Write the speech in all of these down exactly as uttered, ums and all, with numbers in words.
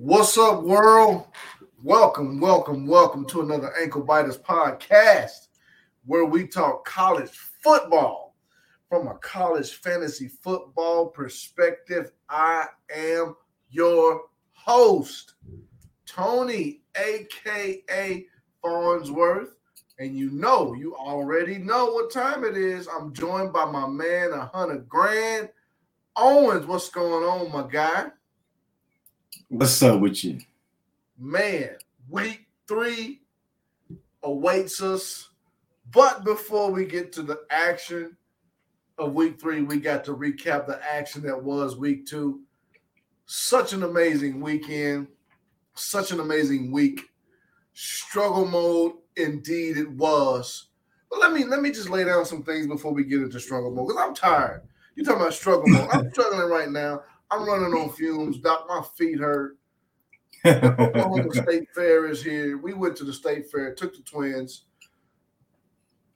What's up, world? Welcome, welcome, welcome to another Ankle Biters podcast where we talk college football from a college fantasy football perspective. I am your host, Tony, a k a. Farnsworth, and you know, you already know what time it is. I'm joined by my man, one hundred grand. Owens, what's going on, my guy? What's up with you? Man, week three awaits us. But before we get to the action of week three, we got to recap the action that was week two. Such an amazing weekend. Such an amazing week. Struggle mode, indeed it was. But let me let me just lay down some things before we get into struggle mode, because I'm tired. You're talking about struggle mode. I'm struggling right now. I'm running on fumes. Doc, my feet hurt. The State Fair is here. We went to the State Fair, took the twins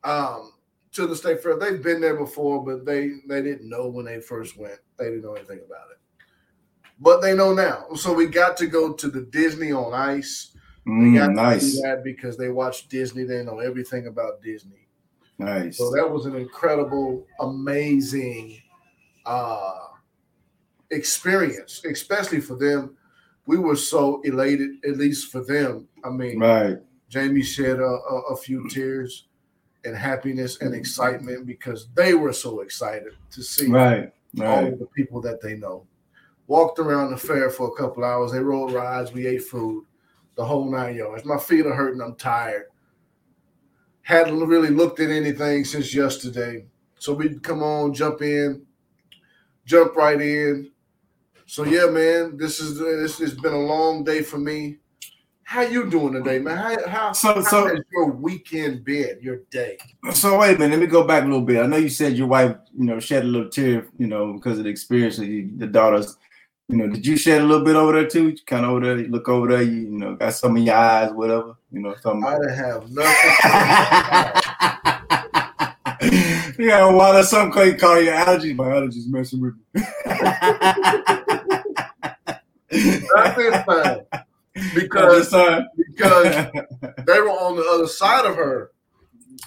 um, to the State Fair. They've been there before, but they, they didn't know when they first went. They didn't know anything about it. But they know now. So we got to go to the Disney on Ice. Mm, they got to nice. do that because they watch Disney. They know everything about Disney. Nice. So that was an incredible, amazing uh, experience, especially for them. We were so elated, at least for them. I mean, right. Jamie shed a, a, a few tears and happiness and excitement because they were so excited to see right. Right. all of the people that they know. Walked around the fair for a couple hours. They rode rides. We ate food, the whole nine yards. My feet are hurting. I'm tired. Hadn't really looked at anything since yesterday. So we'd come on, jump in, jump right in. So yeah, man, this is this has been a long day for me. How you doing today, man? How how, so, how so, has your weekend been? Your day? So wait a minute, let me go back a little bit. I know you said your wife, you know, shed a little tear, you know, because of the experience of you, the daughters. You know, did you shed a little bit over there too? Kind of over there, you look over there, you, you know, got some in your eyes, whatever. You know, something. I didn't have nothing. You gotta water something. Cause you call your allergies. My allergies messing with me. Not this time, because time. because they were on the other side of her.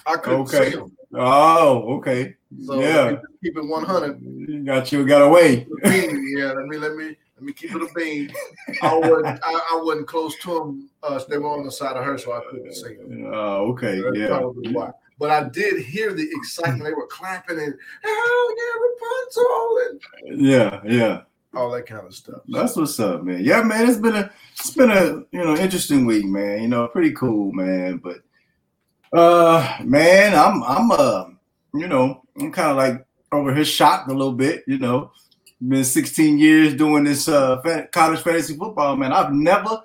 I couldn't okay. see them. Oh, okay. So yeah, keep it one hundred. You got you got away. Yeah, let me let me let me keep it a bean. I wasn't I, I wasn't close to them. Uh, so they were on the side of her, so I couldn't see them. Oh, okay. That's yeah. probably why. But I did hear the excitement. They were clapping and oh yeah, Rapunzel and yeah, yeah, all that kind of stuff. That's what's up, man. Yeah, man, it's been a it's been a you know interesting week, man. You know, pretty cool, man. But uh, man, I'm I'm uh, you know, I'm kind of like over here shocked a little bit. You know, been sixteen years doing this uh college fantasy football, man. I've never,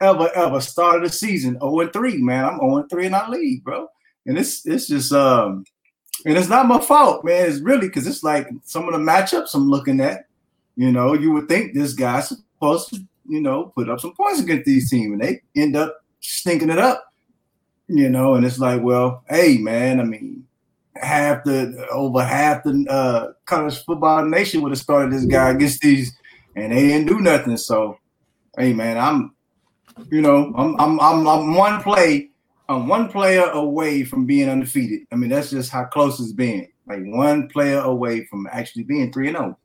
ever, ever started a season oh and three, man. I'm oh and three in our league, bro. And it's it's just um, and it's not my fault, man. It's really because it's like some of the matchups I'm looking at. You know, you would think this guy's supposed to, you know, put up some points against these teams, and they end up stinking it up. You know, and it's like, well, hey, man. I mean, half the over half the uh, college football nation would have started this guy against these, and they didn't do nothing. So, hey, man, I'm, you know, I'm I'm I'm, I'm one play. I'm one player away from being undefeated. I mean, that's just how close it's been. Like one player away from actually being three and zero.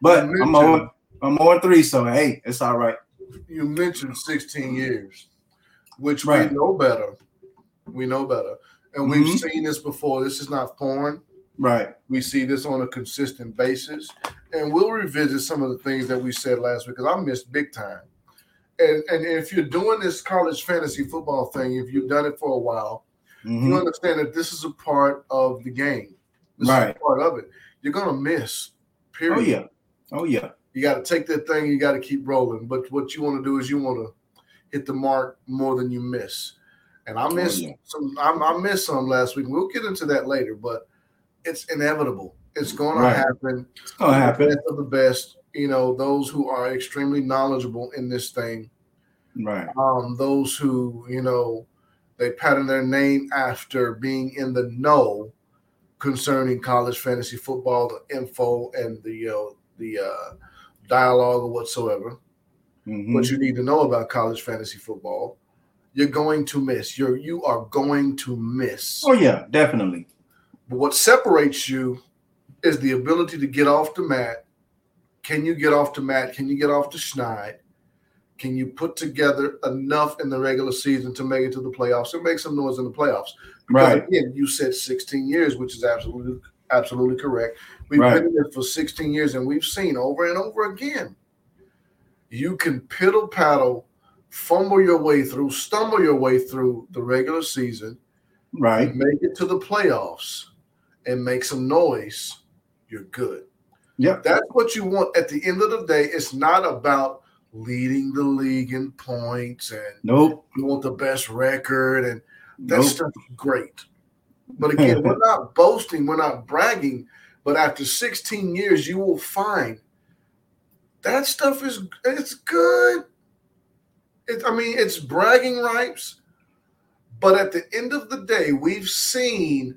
But I'm on, I'm on three, so hey, it's all right. You mentioned sixteen years, which right. we know better. We know better, and we've mm-hmm. seen this before. This is not foreign, right? We see this on a consistent basis, and we'll revisit some of the things that we said last week because I missed big time. And, and if you're doing this college fantasy football thing, if you've done it for a while, mm-hmm. you understand that this is a part of the game. This right. is a part of it. You're going to miss, period. Oh, yeah. Oh, yeah. You got to take that thing. You got to keep rolling. But what you want to do is you want to hit the mark more than you miss. And I missed, oh, yeah. some, I, I missed some last week. We'll get into that later, but it's inevitable. It's going right. to happen. It's going to happen. The best of the best. You know, those who are extremely knowledgeable in this thing. Right. Um, those who, you know, they pattern their name after being in the know concerning college fantasy football, the info and the, you know, the uh, dialogue or whatsoever. mm-hmm. what you need to know about college fantasy football, you're going to miss. You're you are going to miss. Oh yeah, definitely. But what separates you is the ability to get off the mat. Can you get off the mat? Can you get off the schneid? Can you put together enough in the regular season to make it to the playoffs and make some noise in the playoffs? Because right. again, you said sixteen years, which is absolutely absolutely correct. We've right. been in it for sixteen years, and we've seen over and over again. You can piddle paddle, fumble your way through, stumble your way through the regular season, right? And make it to the playoffs and make some noise. You're good. Yeah, that's what you want. At the end of the day, it's not about leading the league in points and nope. you want the best record and that nope. stuff's great. But again, we're not boasting, we're not bragging, but after sixteen years, you will find that stuff is it's good. It, I mean, it's bragging rights, but at the end of the day, we've seen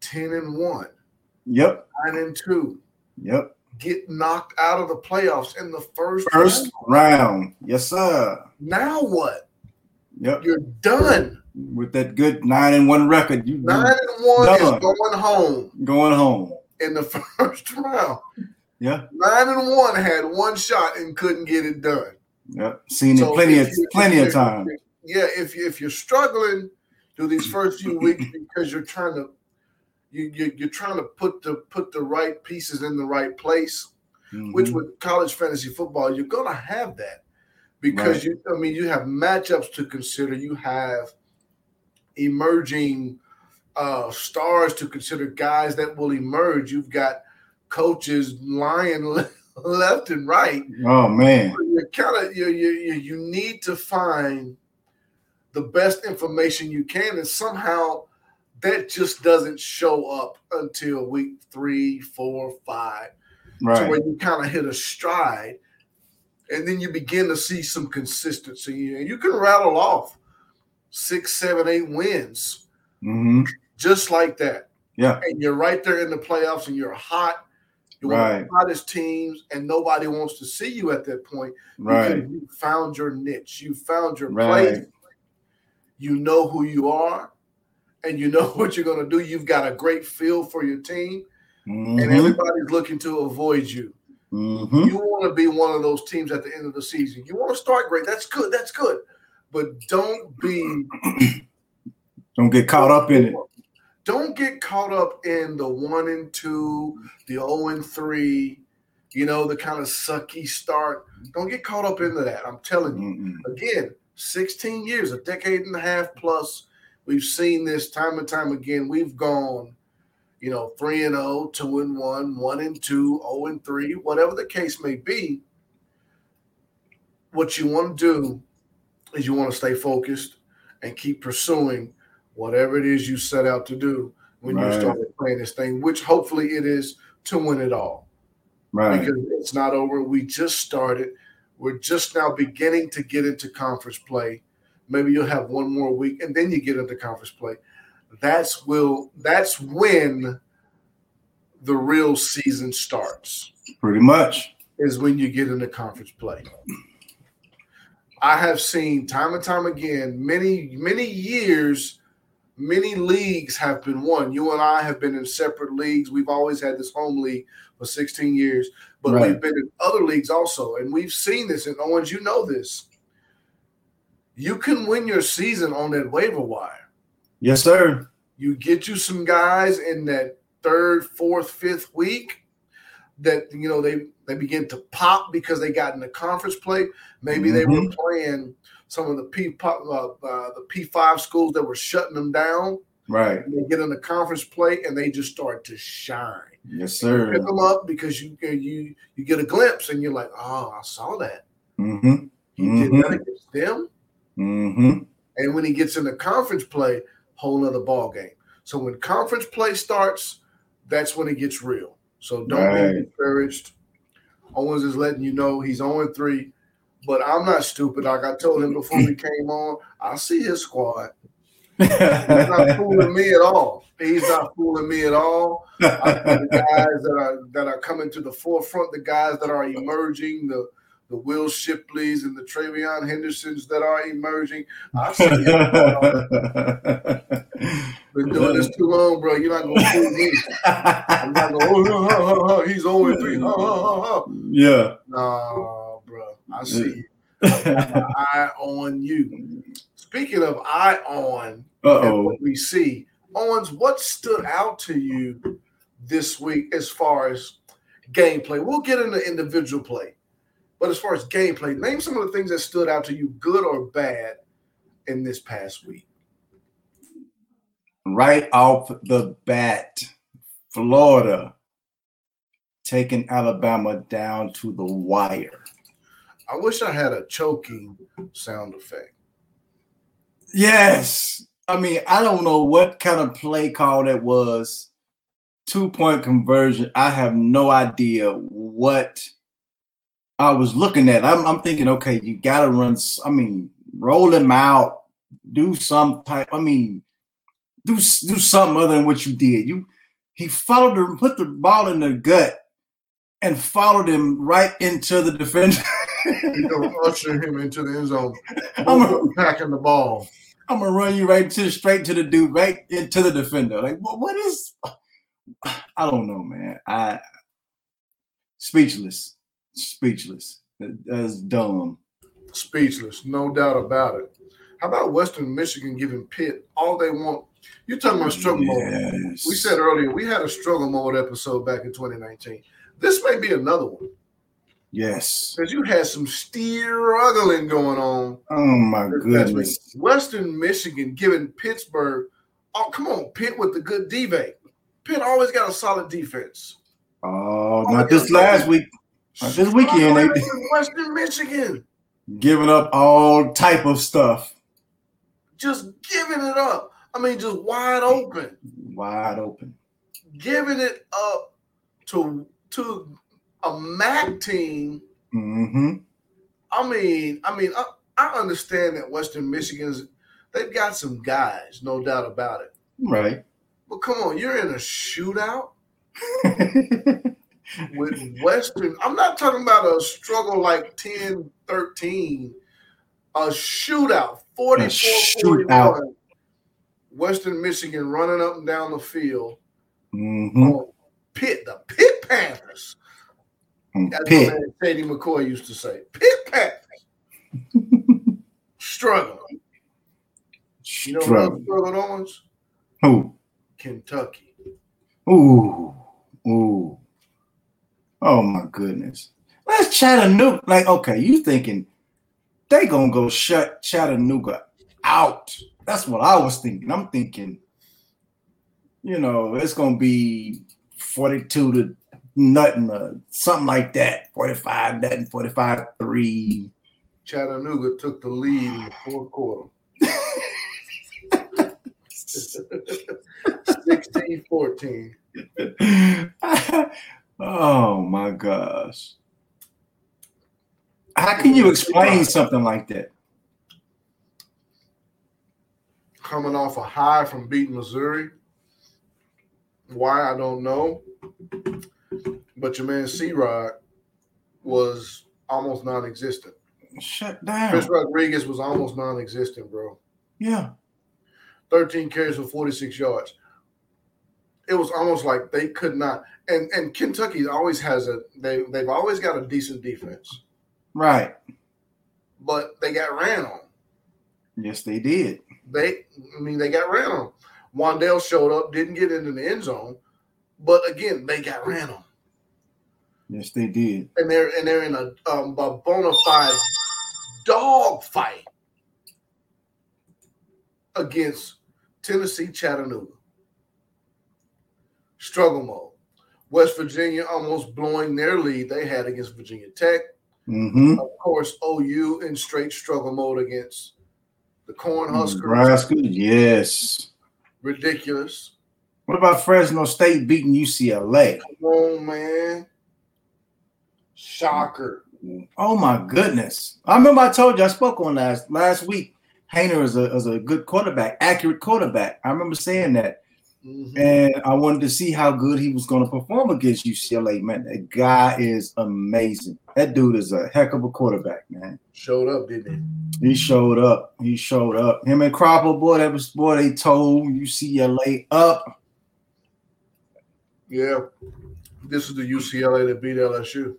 ten and one. Yep. nine and two. Yep. Get knocked out of the playoffs in the first first round. round. Yes, sir. Now what? Yep. You're done. With that good nine and one record. You nine and one done. Is going home. Going home. In the first round. Yeah. Nine and one had one shot and couldn't get it done. Yep. Seen so it plenty of plenty of time. Yeah, if you if you're struggling through these first few weeks because you're trying to You, you, you're trying to put the put the right pieces in the right place, mm-hmm. which with college fantasy football, you're going to have that because, right. you. I mean, you have matchups to consider. You have emerging uh, stars to consider, guys that will emerge. You've got coaches lying left and right. Oh, man. You're kind of, you you you need to find the best information you can and somehow – that just doesn't show up until week three, four, five, right. to where you kind of hit a stride, and then you begin to see some consistency. And you can rattle off six, seven, eight wins mm-hmm. just like that. Yeah, and you're right there in the playoffs, and you're hot. You're right. one of the hottest teams, and nobody wants to see you at that point. Right, you found your niche. You found your right. place. You know who you are. And you know what you're going to do. You've got a great feel for your team, mm-hmm. and everybody's looking to avoid you. Mm-hmm. You want to be one of those teams at the end of the season. You want to start great. That's good. That's good. But don't be – Don't get caught up in it. Don't get caught up in the one and two, the oh and three, you know, the kind of sucky start. Don't get caught up into that. I'm telling you. Mm-hmm. Again, sixteen years, a decade and a half plus – we've seen this time and time again. We've gone, you know, three and oh, two and one, one and two, oh and three, whatever the case may be. What you want to do is you want to stay focused and keep pursuing whatever it is you set out to do when right. you started playing this thing, which hopefully it is to win it all. Right. Because it's not over. We just started. We're just now beginning to get into conference play. Maybe you'll have one more week, and then you get into conference play. That's will. That's when the real season starts. Pretty much. Is when you get into conference play. I have seen time and time again, many, many years, many leagues have been won. You and I have been in separate leagues. We've always had this home league for sixteen years, but right. we've been in other leagues also, and we've seen this. And Owens, you know this. You can win your season on that waiver wire. Yes, sir. You get you some guys in that third, fourth, fifth week that, you know, they, they begin to pop because they got in the conference play. Maybe mm-hmm. they were playing some of the, P, uh, uh, the P five schools that were shutting them down. Right. And they get in the conference play, and they just start to shine. Yes, sir. You pick them up because you, you, you get a glimpse, and you're like, oh, I saw that. Mm-hmm. You mm-hmm. did that against them. Mm-hmm. And when he gets into conference play, whole other ball game. So when conference play starts, that's when it gets real. So don't right. be discouraged. Owens is letting you know he's oh and three, but I'm not stupid. Like I told him before we came on, I see his squad. He's not fooling me at all. He's not fooling me at all. I see the guys that are that are coming to the forefront, the guys that are emerging, the the Will Shipleys and the Travion Hendersons that are emerging. I've seen it. Been doing this too long, bro. You're not going to fool me. I'm not going, oh, oh, oh, oh, he's oh and three. Oh, oh, oh, oh. Yeah. Nah, bro. I see you. I got my eye on you. Speaking of eye on, and what we see, Owens, what stood out to you this week as far as gameplay? We'll get into individual play, but as far as gameplay, name some of the things that stood out to you, good or bad, in this past week. Right off the bat, Florida taking Alabama down to the wire. I wish I had a choking sound effect. Yes. I mean, I don't know what kind of play call that was. Two-point conversion. I have no idea what I was looking at. I'm, I'm thinking, okay, you got to run. I mean, roll him out. Do some type. I mean, do do something other than what you did. You he followed him, put the ball in the gut, and followed him right into the defender. You're rushing him into the end zone. I'm packing the ball. I'm gonna run you right to straight to the dude, right into the defender. Like, what? What is? I don't know, man. I speechless, speechless. That's dumb. Speechless, no doubt about it. How about Western Michigan giving Pitt all they want? You're talking about struggle yes. mode. We said earlier we had a struggle mode episode back in twenty nineteen. This may be another one. Yes. Because you had some struggling going on. Oh, my goodness. Western Michigan giving Pittsburgh – oh, come on, Pitt with the good D-back. Pitt always got a solid defense. Oh, oh not this last week. Not this weekend. They Western Michigan. Giving up all type of stuff. Just giving it up. I mean, just wide open. Wide open. Giving it up to to – a M A C team, mm-hmm. I mean, I mean, I, I understand that Western Michigan's, they've got some guys, no doubt about it. Right. But come on, you're in a shootout with Western. I'm not talking about a struggle like ten thirteen, a shootout, forty-four forty-one. Western Michigan running up and down the field. Mm-hmm. On Pitt, the Pitt Panthers. That's Pitt. What Sadie McCoy used to say. Pit pat. Struggling. You know who struggled on? Who? Kentucky. Ooh. Ooh. Oh, my goodness. That's Chattanooga. Like, okay, you thinking they going to go shut Chattanooga out. That's what I was thinking. I'm thinking, you know, it's going to be forty-two to nothing, uh, something like that. forty-five, nothing, forty-five, three. Chattanooga took the lead in the fourth quarter. sixteen fourteen. Oh, my gosh. How can you explain something like that? Coming off a high from beating Missouri. Why, I don't know. But your man C-Rod was almost non-existent. Shut down. Chris Rodriguez was almost non-existent, bro. Yeah. thirteen carries for forty-six yards. It was almost like they could not. And and Kentucky always has a they, – they've always got a decent defense. Right. But they got ran on. Yes, they did. They I mean, they got ran on. Wandale showed up, didn't get into the end zone. But again, they got ran on. Yes, they did. And they're and they're in a, um, a bona fide dog fight against Tennessee, Chattanooga. Struggle mode. West Virginia almost blowing their lead they had against Virginia Tech. Mm-hmm. Of course, O U in straight struggle mode against the Cornhuskers. Nebraska, yes. Ridiculous. What about Fresno State beating U C L A? Come on, man. Shocker. Oh, my goodness. I remember I told you I spoke on last last week. Hainer is a, is a good quarterback, accurate quarterback. I remember saying that. Mm-hmm. And I wanted to see how good he was going to perform against U C L A, man. That guy is amazing. That dude is a heck of a quarterback, man. Showed up, didn't he? He showed up. He showed up. Him and Cropper, boy, that was, boy, they told U C L A up. Yeah. This is the U C L A that beat L S U.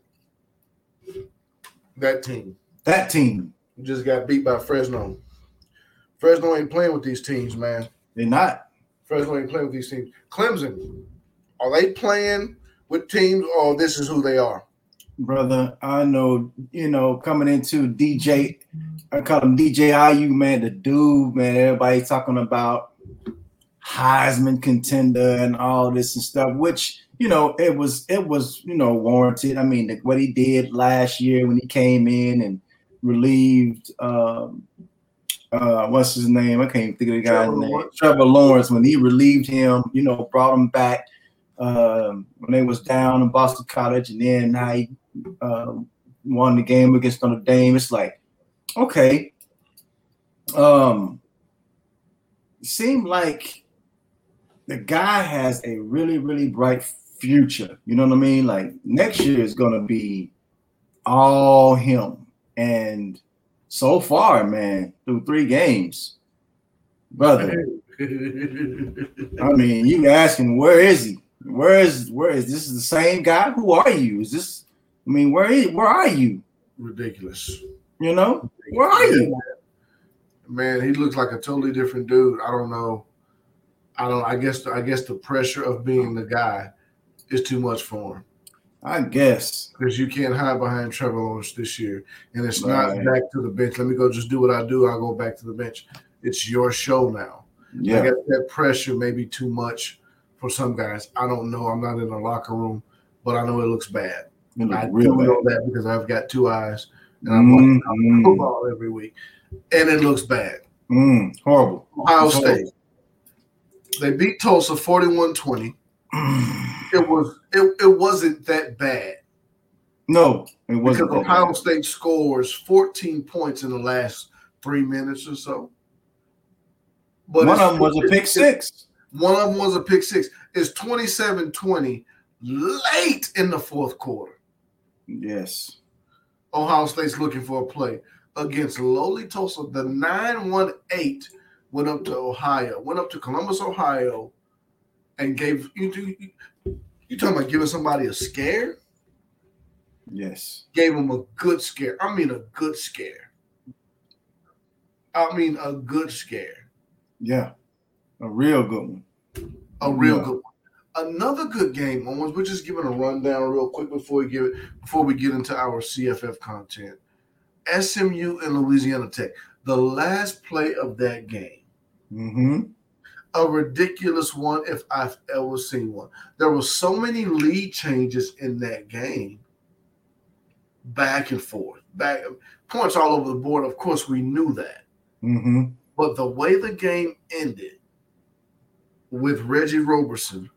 That team. That team. Just got beat by Fresno. Fresno ain't playing with these teams, man. They're not. Fresno ain't playing with these teams. Clemson, are they playing with teams, or this is who they are? Brother, I know, you know, coming into D J, I call him D J I U, man, the dude, man, everybody talking about Heisman contender and all this and stuff, which, you know, it was, it was, you know, warranted. I mean, what he did last year when he came in and relieved um, – Uh, what's his name? I can't think of the guy's Trevor name. Lawrence. Trevor Lawrence, when he relieved him, you know, brought him back um, when they was down in Boston College, and then how he uh, won the game against Notre Dame. It's like, okay. Um, it seemed like the guy has a really, really bright future. You know what I mean? Like, next year is going to be all him. And so far, man, through three games, brother. I mean, you asking, where is he? Where is where is this? Is the same guy? Who are you? Is this? I mean, where is, where are you? Ridiculous. You know, ridiculous. Where are you? Man, he looks like a totally different dude. I don't know. I don't. I guess. I guess the pressure of being the guy is too much for him. I guess. Because you can't hide behind Trevor Lawrence this year. And it's right. Not back to the bench. Let me go just do what I do. I'll go back to the bench. It's your show now. Yeah. I guess that pressure may be too much for some guys. I don't know. I'm not in the locker room, but I know it looks bad. It looks I do bad. know that because I've got two eyes and I'm watching mm. football every week. And it looks bad. Mm. Horrible. Ohio State. Horrible. They beat Tulsa forty-one twenty. It was it, it wasn't that bad. No, it wasn't. Because Ohio State scores fourteen points in the last three minutes or so. But one of them was a pick six. One of them was a pick six. It's twenty-seven twenty late in the fourth quarter. Yes. Ohio State's looking for a play against lowly Tulsa. The nine one eight went up to Ohio, went up to Columbus, Ohio. And gave you, you you talking about giving somebody a scare? Yes. Gave him a good scare. I mean a good scare. I mean a good scare. Yeah, a real good one. A real yeah. good one. Another good game, Owens. We're just giving a rundown real quick before we give it before we get into our C F F content. S M U and Louisiana Tech. The last play of that game. Mm-hmm. A ridiculous one if I've ever seen one. There were so many lead changes in that game. Back and forth. Back, points all over the board. Of course, we knew that. Mm-hmm. But the way the game ended with Reggie Roberson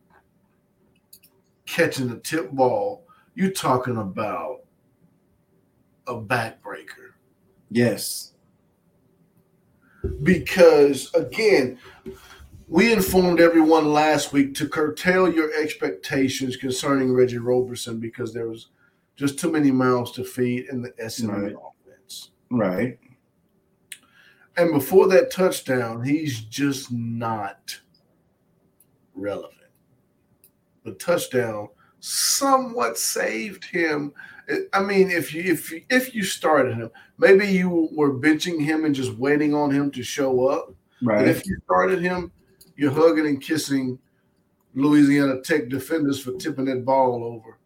catching the tip ball, you're talking about a backbreaker. Yes. Because, again, we informed everyone last week to curtail your expectations concerning Reggie Roberson because there was just too many mouths to feed in the S M U right. offense. Right. And before that touchdown, he's just not relevant. The touchdown somewhat saved him. I mean, if you if you, if you started him, maybe you were benching him and just waiting on him to show up. Right. But if you started him, you're hugging and kissing Louisiana Tech defenders for tipping that ball over.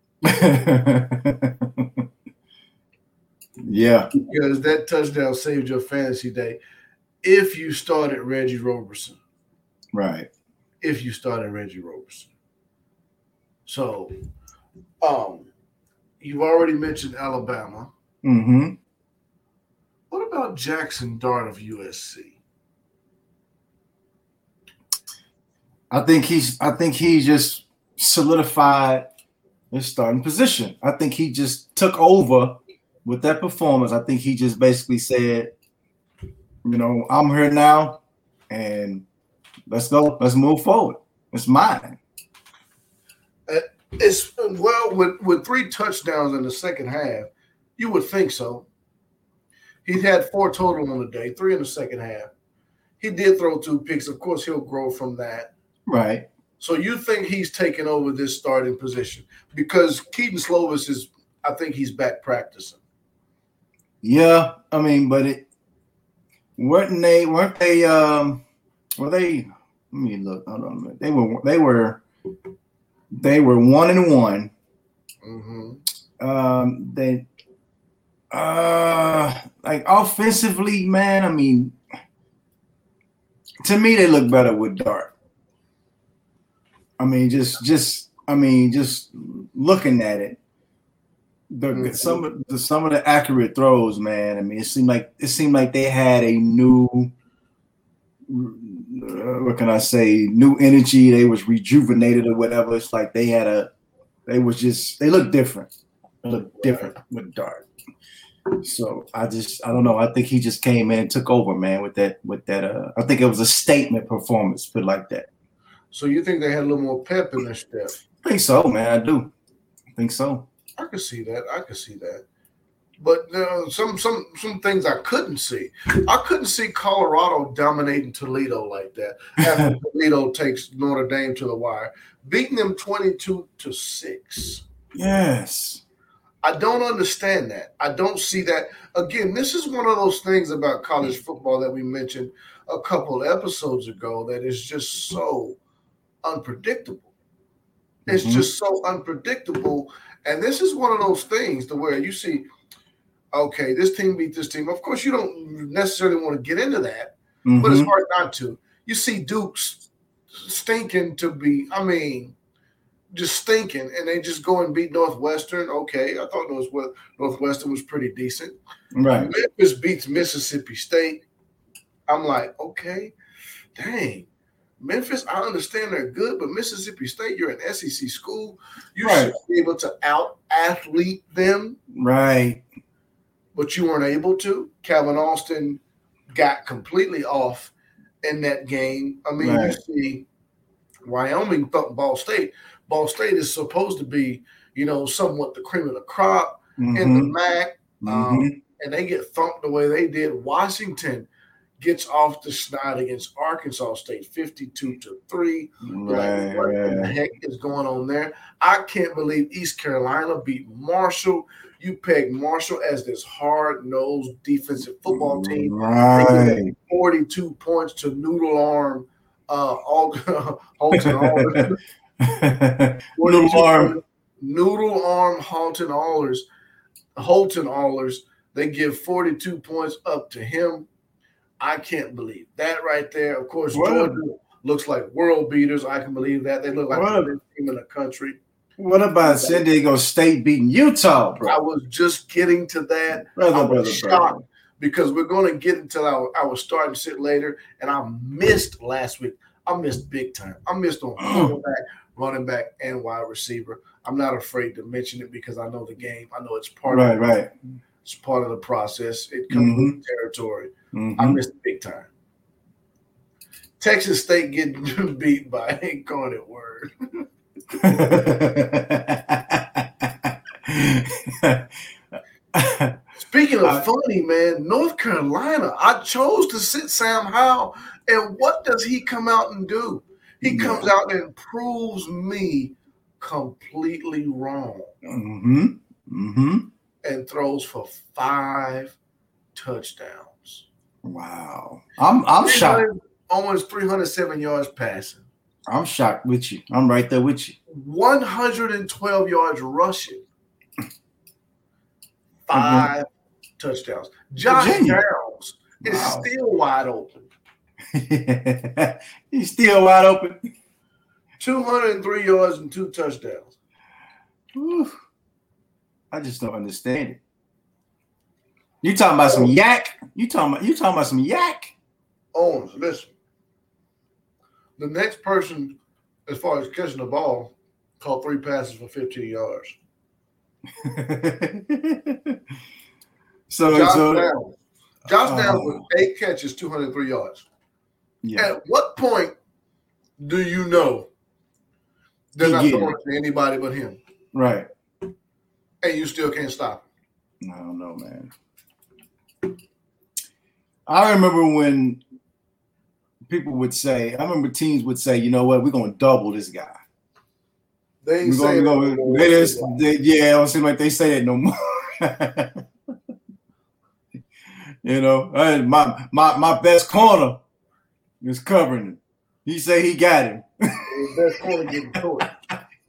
Yeah. Because that touchdown saved your fantasy day if you started Reggie Roberson. Right. If you started Reggie Roberson. So, um, you've already mentioned Alabama. Mm-hmm. What about Jackson Dart of U S C? I think he's. I think he just solidified his starting position. I think he just took over with that performance. I think he just basically said, "You know, I'm here now, and let's go. Let's move forward." It's mine. Uh, it's well with, with three touchdowns in the second half. You would think so. He had four total on the day, three in the second half. He did throw two picks. Of course, he'll grow from that. Right. So you think he's taking over this starting position because Keaton Slovis is, I think he's back practicing. Yeah, I mean, but it weren't they weren't they um were they let me look, hold on a minute. They were they were they were one and one. Mm-hmm. Um they uh like offensively, man, I mean to me they look better with Dart. I mean, just just I mean, just looking at it. The, mm-hmm. Some of the some of the accurate throws, man. I mean, it seemed like it seemed like they had a new, uh, what can I say, new energy. They was rejuvenated or whatever. It's like they had a, they was just they looked different. They looked different with Dart. So I just I don't know. I think he just came in and took over, man. With that with that, uh, I think it was a statement performance, put like that. So you think they had a little more pep in their step? I think so, man. I do. I think so. I could see that. I could see that. But uh, some some some things I couldn't see. I couldn't see Colorado dominating Toledo like that. After Toledo takes Notre Dame to the wire, beating them twenty-two to six. Yes. I don't understand that. I don't see that. Again, this is one of those things about college football that we mentioned a couple of episodes ago that is just so unpredictable. It's mm-hmm. just so unpredictable. And this is one of those things to where you see, okay, this team beat this team. Of course, you don't necessarily want to get into that, mm-hmm. but it's hard not to. You see Duke's stinking to be, I mean, just stinking, and they just go and beat Northwestern. Okay, I thought Northwest, Northwestern was pretty decent. Right. Memphis beats Mississippi State. I'm like, okay, dang. Memphis, I understand they're good, but Mississippi State, you're an S E C school. You right. should be able to out-athlete them. Right. But you weren't able to. Calvin Austin got completely off in that game. I mean, right. you see Wyoming thumped Ball State. Ball State is supposed to be, you know, somewhat the cream of the crop mm-hmm. in the M A C. Mm-hmm. Um, and they get thumped the way they did. Washington gets off the snide against Arkansas State, fifty-two to three. Right, like, what right. the heck is going on there? I can't believe East Carolina beat Marshall. You peg Marshall as this hard-nosed defensive football team. Right. forty-two points to Noodle Arm. Uh, all, Halton Allers. Noodle Arm. Noodle Arm Halton Allers. Halton Allers. They give forty-two points up to him. I can't believe that right there. Of course, what? Georgia looks like world beaters. I can believe that. They look like what? The best team in the country. What about San Diego State beating Utah, bro? I was just getting to that. Brother, I was brother, shocked brother. Because we're going to get into our, our starting sit later, and I missed last week. I missed big time. I missed on quarterback, running back, and wide receiver. I'm not afraid to mention it because I know the game. I know it's part right, of the right. It's part of the process. It comes mm-hmm. with territory. Mm-hmm. I missed big time. Texas State getting beat by incarnate word. Speaking of I, funny, man, North Carolina, I chose to sit Sam Howell, and what does he come out and do? He no. comes out and proves me completely wrong. Mm-hmm. Mm-hmm. And throws for five touchdowns. Wow. I'm I'm shocked. Almost three hundred seven yards passing. I'm shocked with you. I'm right there with you. one hundred twelve yards rushing. Five mm-hmm. touchdowns. Josh Virginia. Downs is wow. still wide open. He's still wide open. two hundred three yards and two touchdowns. Whew. I just don't understand it. You talking about some yak? You talking about you talking about some yak? Oh, listen. The next person, as far as catching the ball, caught three passes for fifteen yards. so Josh so, Downs. Josh uh, Downs with eight catches, two hundred three yards. Yeah. At what point do you know They're he not throwing it to anybody but him. Right. And you still can't stop him. I don't know, man. I remember when people would say, I remember teams would say, you know what, we're going to double this guy. They ain't say that. They just, they, yeah, it don't seem like they say that no more. You know, my, my, my best corner is covering him. He say he got him. His best corner getting torched.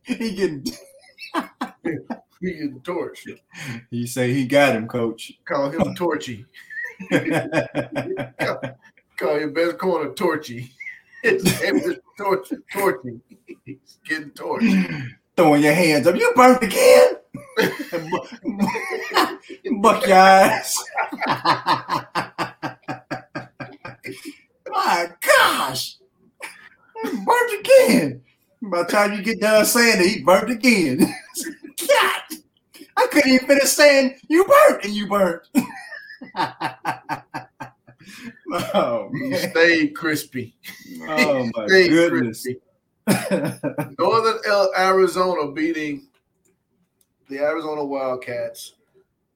He getting he getting torched. He say he got him, coach. Call him Torchy. call, call your best corner Torchy. His name is Torchy. Torchy. He's getting torched. Throwing your hands up. You burnt again. Buck your eyes. My gosh. Burnt again. By the time you get done saying it, he burnt again. God, I couldn't even finish saying you burnt and you burnt. Oh, you stayed crispy. Oh, my stayed goodness. Crispy. Northern Arizona beating the Arizona Wildcats.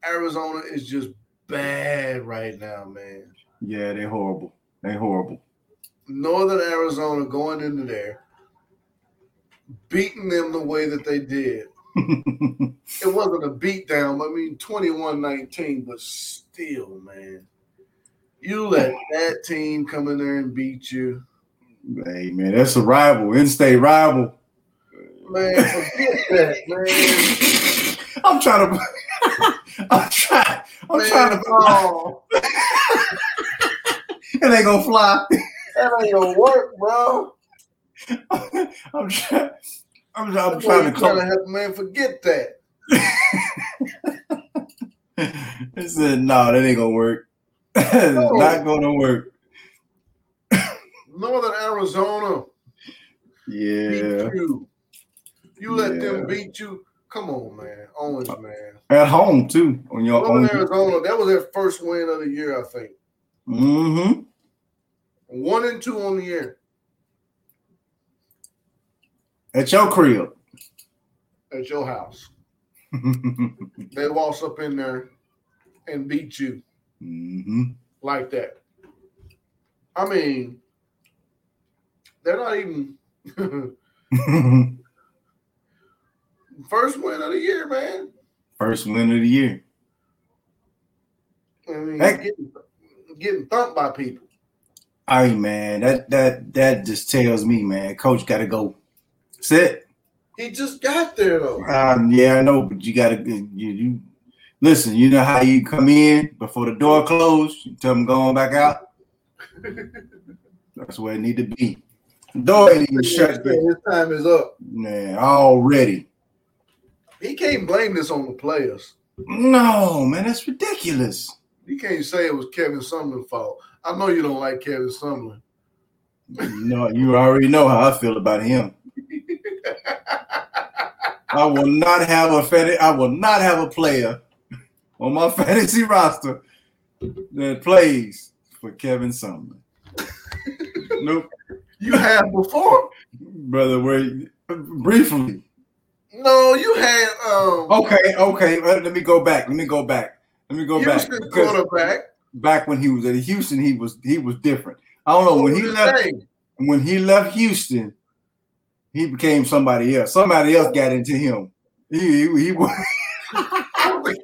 Arizona is just bad right now, man. Yeah, they're horrible. They're horrible. Northern Arizona going into there, beating them the way that they did. It wasn't a beatdown. I mean, twenty-one nineteen, but still, man. You let that team come in there and beat you. Hey, man, that's a rival, in-state rival. Man, forget that, man. I'm trying to – I'm trying I'm man, trying to oh. – It ain't going to fly. That ain't going to work, bro. I'm trying – I'm, I'm trying to trying to help man forget that. I said, no, that ain't gonna work. It's no. Not gonna work. Northern Arizona. Yeah. You. you let yeah. them beat you. Come on, man. Owens, man. At home too. On your Northern own Arizona. Team. That was their first win of the year, I think. Mm-hmm. One and two on the year. At your crib. At your house. They waltz up in there and beat you mm-hmm. like that. I mean, they're not even first win of the year, man. First win of the year. I mean, that, getting, getting thumped by people. All right, man, that that that just tells me, man, coach got to go. That's it. He just got there though. Um, yeah, I know, but you gotta you, you listen. You know how you come in before the door closed. You tell them going back out. That's where it need to be. The door ain't even shut. His time is up. Man, already. He can't blame this on the players. No, man, that's ridiculous. You can't say it was Kevin Sumlin's fault. I know you don't like Kevin Sumlin. You know, you already know how I feel about him. I will not have a fan- I will not have a player on my fantasy roster that plays for Kevin Sumlin. Nope. You have before, brother. Wait, briefly. No, you had. Um, okay, okay. Let me go back. Let me go back. Let me go Houston back. Quarterback. Back when he was at Houston, he was he was different. I don't know what when he left. Saying? When he left Houston. He became somebody else. Somebody else got into him. He he, he was. What was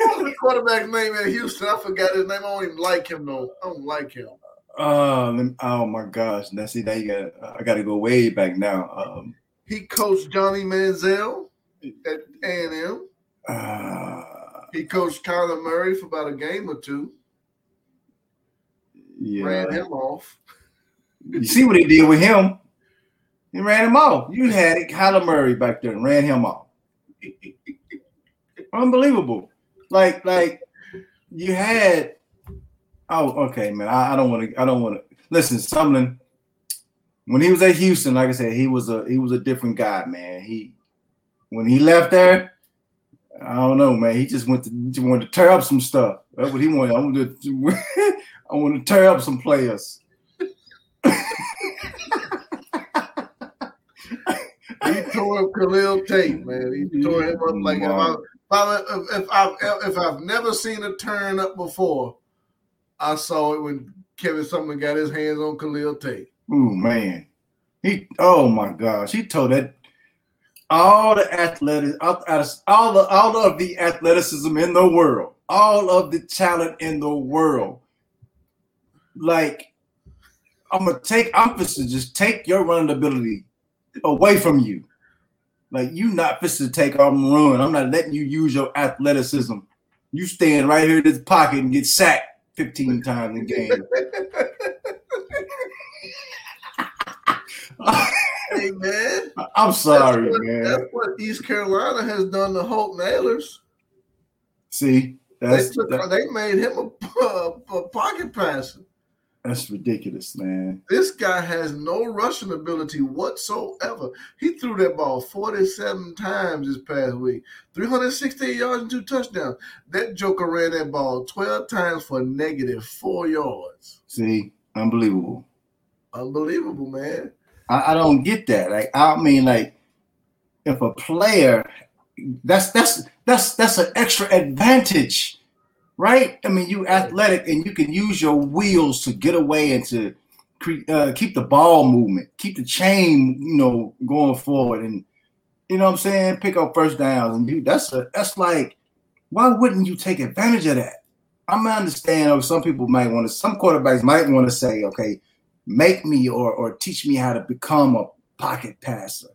the quarterback's name in Houston? I forgot his name. I don't even like him though. I don't like him. Uh, oh my gosh! Now see, now you got. I got to go way back now. Um, he coached Johnny Manziel at A and M. Uh, he coached Kyler Murray for about a game or two. Yeah. Ran him off. You see what he did with him. He ran him off. You had it, Kyler Murray back there and ran him off. Unbelievable. Like, like you had. Oh, okay, man. I don't want to. I don't want to listen. Sumlin, when he was at Houston, like I said, he was a he was a different guy, man. He when he left there, I don't know, man. He just went to just wanted to tear up some stuff. That's what he wanted. I wanted to, I want to tear up some players. he tore up Khalil Tate, man. He tore him up like wow. if, I, if, I, if, I, if I've never seen a turn up before, I saw it when Kevin Sumlin got his hands on Khalil Tate. Ooh, man. He oh my gosh, he tore that all the athletic all, all of all of the athleticism in the world, all of the talent in the world. Like I'm gonna take I'm just just take your running ability away from you. Like you not supposed to take all them run. I'm not letting you use your athleticism. You stand right here in this pocket and get sacked fifteen times a game. Hey man, I'm sorry, that's what, man. That's what East Carolina has done to Holt Nailers. See, that's they, took, that, they made him a, a, a pocket passer. That's ridiculous, man. This guy has no rushing ability whatsoever. He threw that ball forty-seven times this past week, three hundred sixteen yards and two touchdowns. That joker ran that ball twelve times for negative four yards. See, unbelievable. Unbelievable, man. I, I don't get that. Like, I mean, like, if a player, that's that's that's that's an extra advantage, right? I mean, you athletic and you can use your wheels to get away and to cre- uh, keep the ball movement, keep the chain, you know, going forward, and you know what I'm saying, pick up first downs. And dude, that's a that's like, why wouldn't you take advantage of that? I'm understanding. Some people might want to. Some quarterbacks might want to say, okay, make me or or teach me how to become a pocket passer.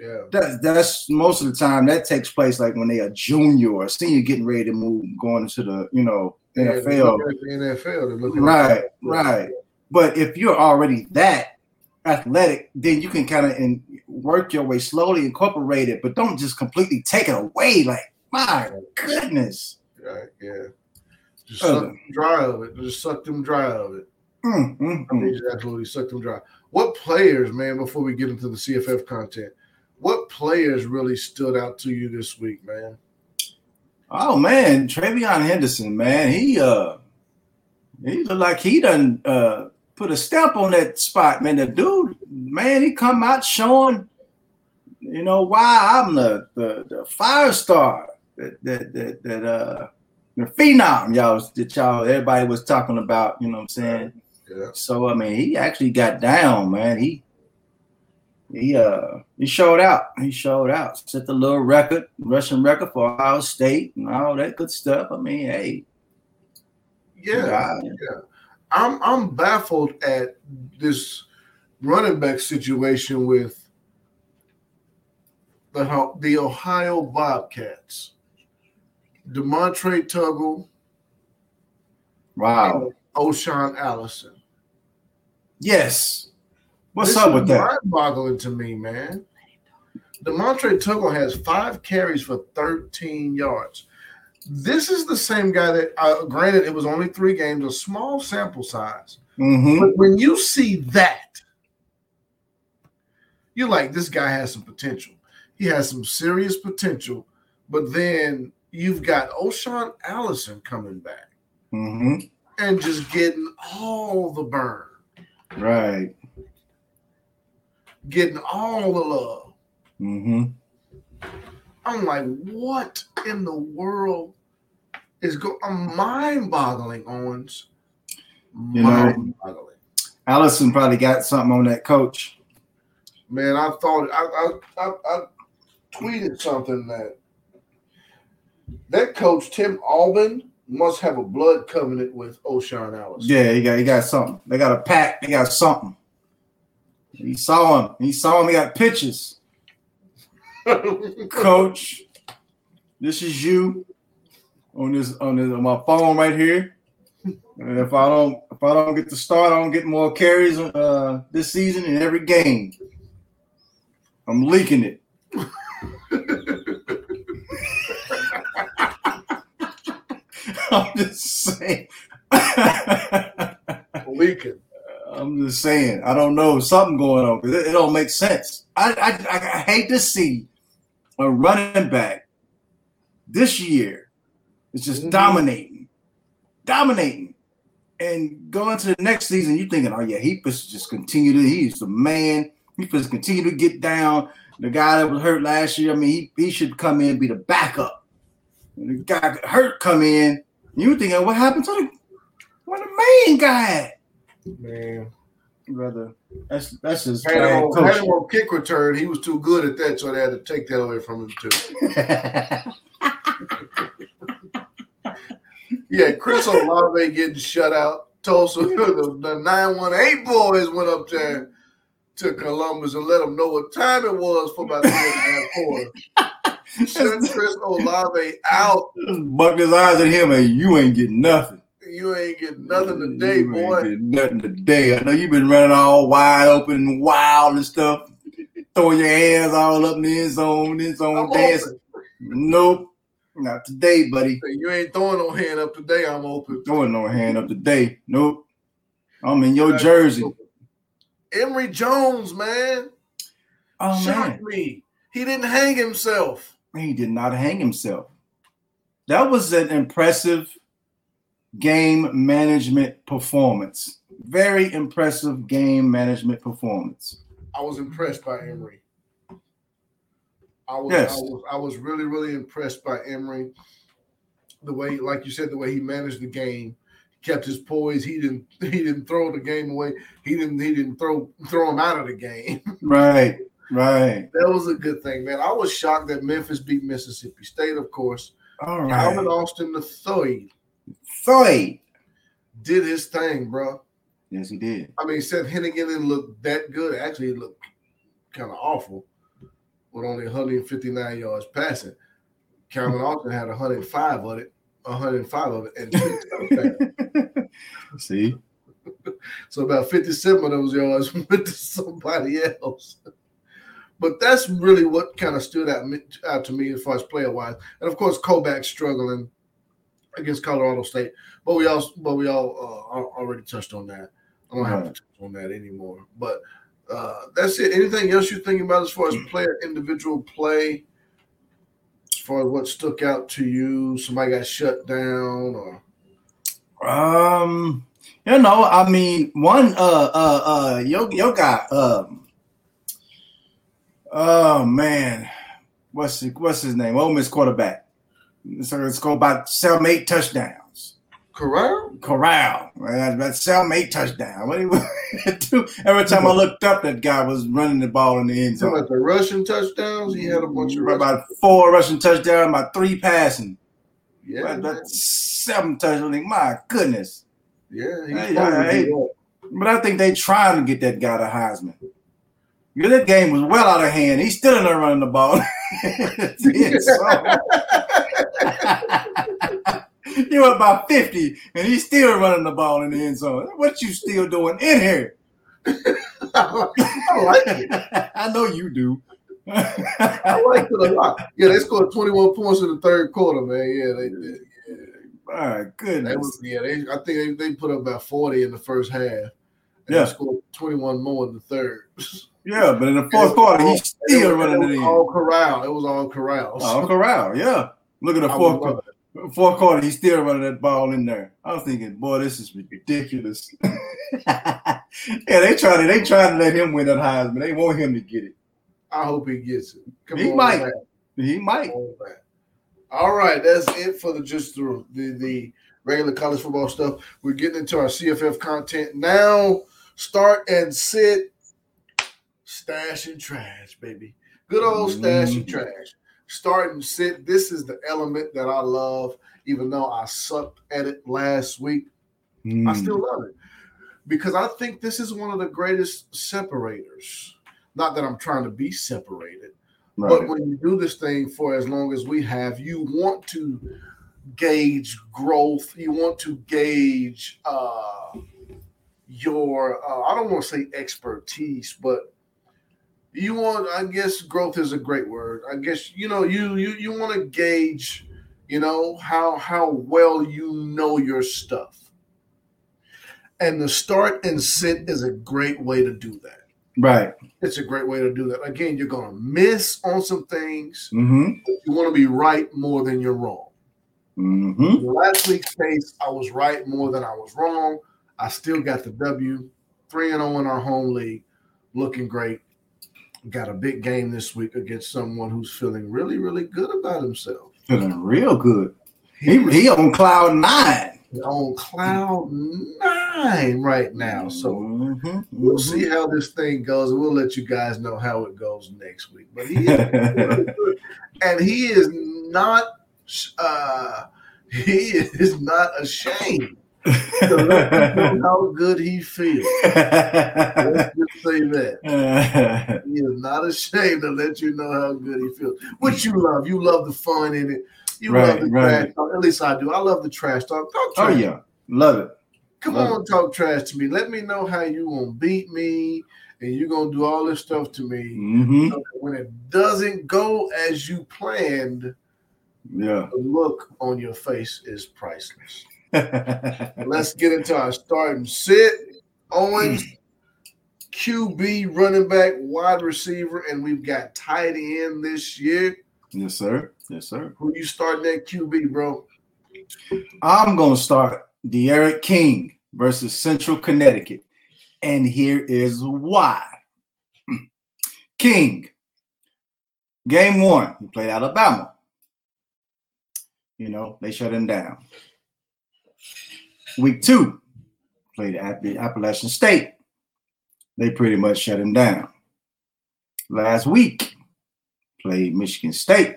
Yeah, that, that's most of the time that takes place like when they are junior or senior getting ready to move, going into the you know yeah, N F L. The N F L right, right. But if you're already that athletic, then you can kind of in, work your way slowly, incorporate it, but don't just completely take it away. Like my goodness, right? Yeah, just suck uh, them dry of it. Just suck them dry of it. Mm, mm, I mean, just absolutely suck them dry. What players, man, before we get into the C F F content, what players really stood out to you this week, man? Oh, man, Travion Henderson, man. He uh, he looked like he done uh, put a stamp on that spot, man. The dude, man, he come out showing, you know, why I'm the, the, the five star, that, that, that, that uh, the phenom y'all, that y'all, everybody was talking about, you know what I'm saying? Yeah. So I mean, he actually got down, man. He he uh he showed out. He showed out. Set the little record, rushing record for Ohio State and all that good stuff. I mean, hey, yeah, God. yeah. I'm I'm baffled at this running back situation with the the Ohio Bobcats, DeMontre Tuggle. Wow. O'Shawn Allison. Yes. What's this up with that? This is mind-boggling to me, man. DeMontre Tuggle has five carries for thirteen yards. This is the same guy that, uh, granted, it was only three games, a small sample size. Mm-hmm. But when you see that, you're like, this guy has some potential. He has some serious potential. But then you've got O'Shawn Allison coming back. Mm-hmm. And just getting all the burn. Right. Getting all the love. Mm-hmm. I'm like, what in the world is going on? Mind-boggling, Owens. Mind-boggling. You know, Allison probably got something on that coach. Man, I thought, I, I, I, I tweeted something that that coach, Tim Alban, must have a blood covenant with O'Shawn Allison. Yeah, he got he got something. They got a pack. They got something. He saw him. He saw him. He got pictures. Coach, this is you on this on this on my phone right here. And if I don't if I don't get the start, I don't get more carries uh, this season in every game. I'm leaking it. I'm just saying. Leaking. I'm just saying. I don't know. Something going on. It, it don't make sense. I, I, I hate to see a running back this year is just mm-hmm. dominating, dominating, and going to the next season. You thinking, oh yeah, he just continue to. He's the man. He just continue to get down. The guy that was hurt last year, I mean, he, he should come in and be the backup. The guy hurt come in. You thinking what happened to the what the main guy at? Man, brother, that's that's his had a kick return. He was too good at that, so they had to take that away from him too. Yeah, Chris Olave getting shut out. Tulsa, the, the nine one eight boys went up there to Columbus and let them know what time it was for about the half quarter. Sent Chris Olave out. Just bucked his eyes at him and you ain't getting nothing. You ain't getting nothing today, you boy. Ain't getting nothing today. I know you've been running all wide open and wild and stuff, throwing your hands all up in the end zone, end zone dancing. Nope. Not today, buddy. You ain't throwing no hand up today. I'm open. Throwing no hand up today. Nope. I'm in your jersey. Emory Jones, man. Oh, shocked man. me. He didn't hang himself. He did not hang himself. That was an impressive game management performance. Very impressive game management performance. I was impressed by Emory. I was, yes. I was I was really, really impressed by Emory. The way, like you said, the way he managed the game, he kept his poise. He didn't he didn't throw the game away. He didn't he didn't throw throw him out of the game. Right, right. That was a good thing, man. I was shocked that Memphis beat Mississippi State, of course. All right. Calvin Austin the third. Third did his thing, bro. Yes, he did. I mean, Seth Hennigan didn't look that good. Actually, he looked kind of awful. With only one fifty-nine yards passing, Calvin Austin had one hundred five of it, one hundred five of it, and two touchdowns. See, so about fifty-seven of those yards went to somebody else. But that's really what kind of stood out, out to me as far as player wise. And of course, Kobach struggling against Colorado State, but we all, but we all uh, already touched on that. I don't have to touch on that anymore, but. Uh, that's it. Anything else you're thinking about as far as player individual play, as far as what stuck out to you? Somebody got shut down, or um, you know, I mean, one uh uh uh your your guy um oh man, what's his, what's his name? Ole Miss quarterback. So let's go about seven eight touchdowns. Corral? Corral. Right? That's seven eight touchdowns. What do you? Every time I looked up, that guy was running the ball in the end zone. Like the rushing touchdowns, he had a bunch of about four rushing touchdowns, about three passing. Yeah, about seven touchdowns. My goodness. Yeah, he hey, I, hey. But I think they trying to get that guy to Heisman. Yeah, that game was well out of hand. He's still in there running the ball. You were about fifty, and he's still running the ball in the end zone. What you still doing in here? I like it. I know you do. I like it a lot. Yeah, they scored twenty-one points in the third quarter, man. Yeah, they did. Yeah. My goodness. That was, yeah, they, I think they, they put up about forty in the first half. And yeah. They scored twenty-one more in the third. Yeah, but in the fourth quarter, he's still it was, running it was in. All corral. It was all corral. So. All corral, yeah. Look at the fourth quarter. Fourth quarter, he's still running that ball in there. I was thinking, boy, this is ridiculous. yeah, they try to they try to let him win that Heisman. They want him to get it. I hope he gets it. Come he on might. Back. He might. All right, that's it for the just the, the the regular college football stuff. We're getting into our C F F content now. Start and sit, stash and trash, baby. Good old stash mm-hmm. and trash. Start and sit. This is the element that I love, even though I sucked at it last week. Mm. I still love it because I think this is one of the greatest separators. Not that I'm trying to be separated, right. But when you do this thing for as long as we have, you want to gauge growth. You want to gauge uh, your, uh, I don't want to say expertise, but you want, I guess growth is a great word. I guess, you know, you you you want to gauge, you know, how how well you know your stuff. And the start and sit is a great way to do that. Right. It's a great way to do that. Again, you're going to miss on some things. Mm-hmm. But you want to be right more than you're wrong. Mm-hmm. Last week's case, I was right more than I was wrong. I still got the W, three and oh in our home league, looking great. got a big game this week against someone who's feeling really, really good about himself. Feeling real good. He, he, he on cloud nine. On cloud nine right now. So mm-hmm. we'll see how this thing goes. We'll let you guys know how it goes next week. But he is and he is not uh, he is not ashamed to let people know how good he feels. Let's just say that. He is not ashamed to let you know how good he feels. Which you love. You love the fun in it. You right, love the right. trash talk. At least I do. I love the trash talk. Talk trash. Oh, yeah. Love it. Come love on, it. Talk trash to me. Let me know how you going to beat me, and you're going to do all this stuff to me. Mm-hmm. So that when it doesn't go as you planned, yeah, the look on your face is priceless. Let's get into our starting sit. Owens, Q B, running back, wide receiver, and we've got tight end this year. Yes, sir. Yes, sir. Who you starting at Q B, bro? I'm going to start De'Aaron King versus Central Connecticut. And here is why. King, game one, he played Alabama. You know, they shut him down. Week two, played Appalachian State. They pretty much shut him down. Last week, played Michigan State.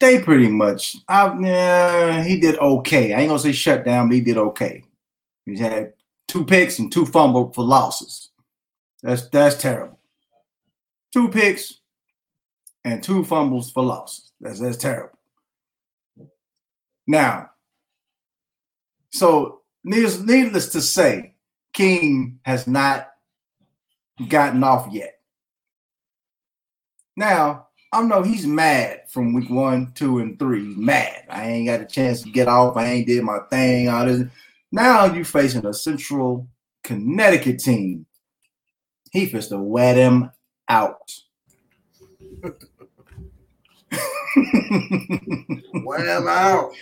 They pretty much, I, yeah, he did okay. I ain't gonna say shut down, but he did okay. He had two picks and two fumble for losses. That's that's terrible. Two picks and two fumbles for losses. That's that's terrible. Now, so needless, needless to say, King has not gotten off yet. Now, I know he's mad from week one, two, and three. He's mad. I ain't got a chance to get off. I ain't did my thing. All this. Now you're facing a Central Connecticut team. He fits to wet him out. Wet him out.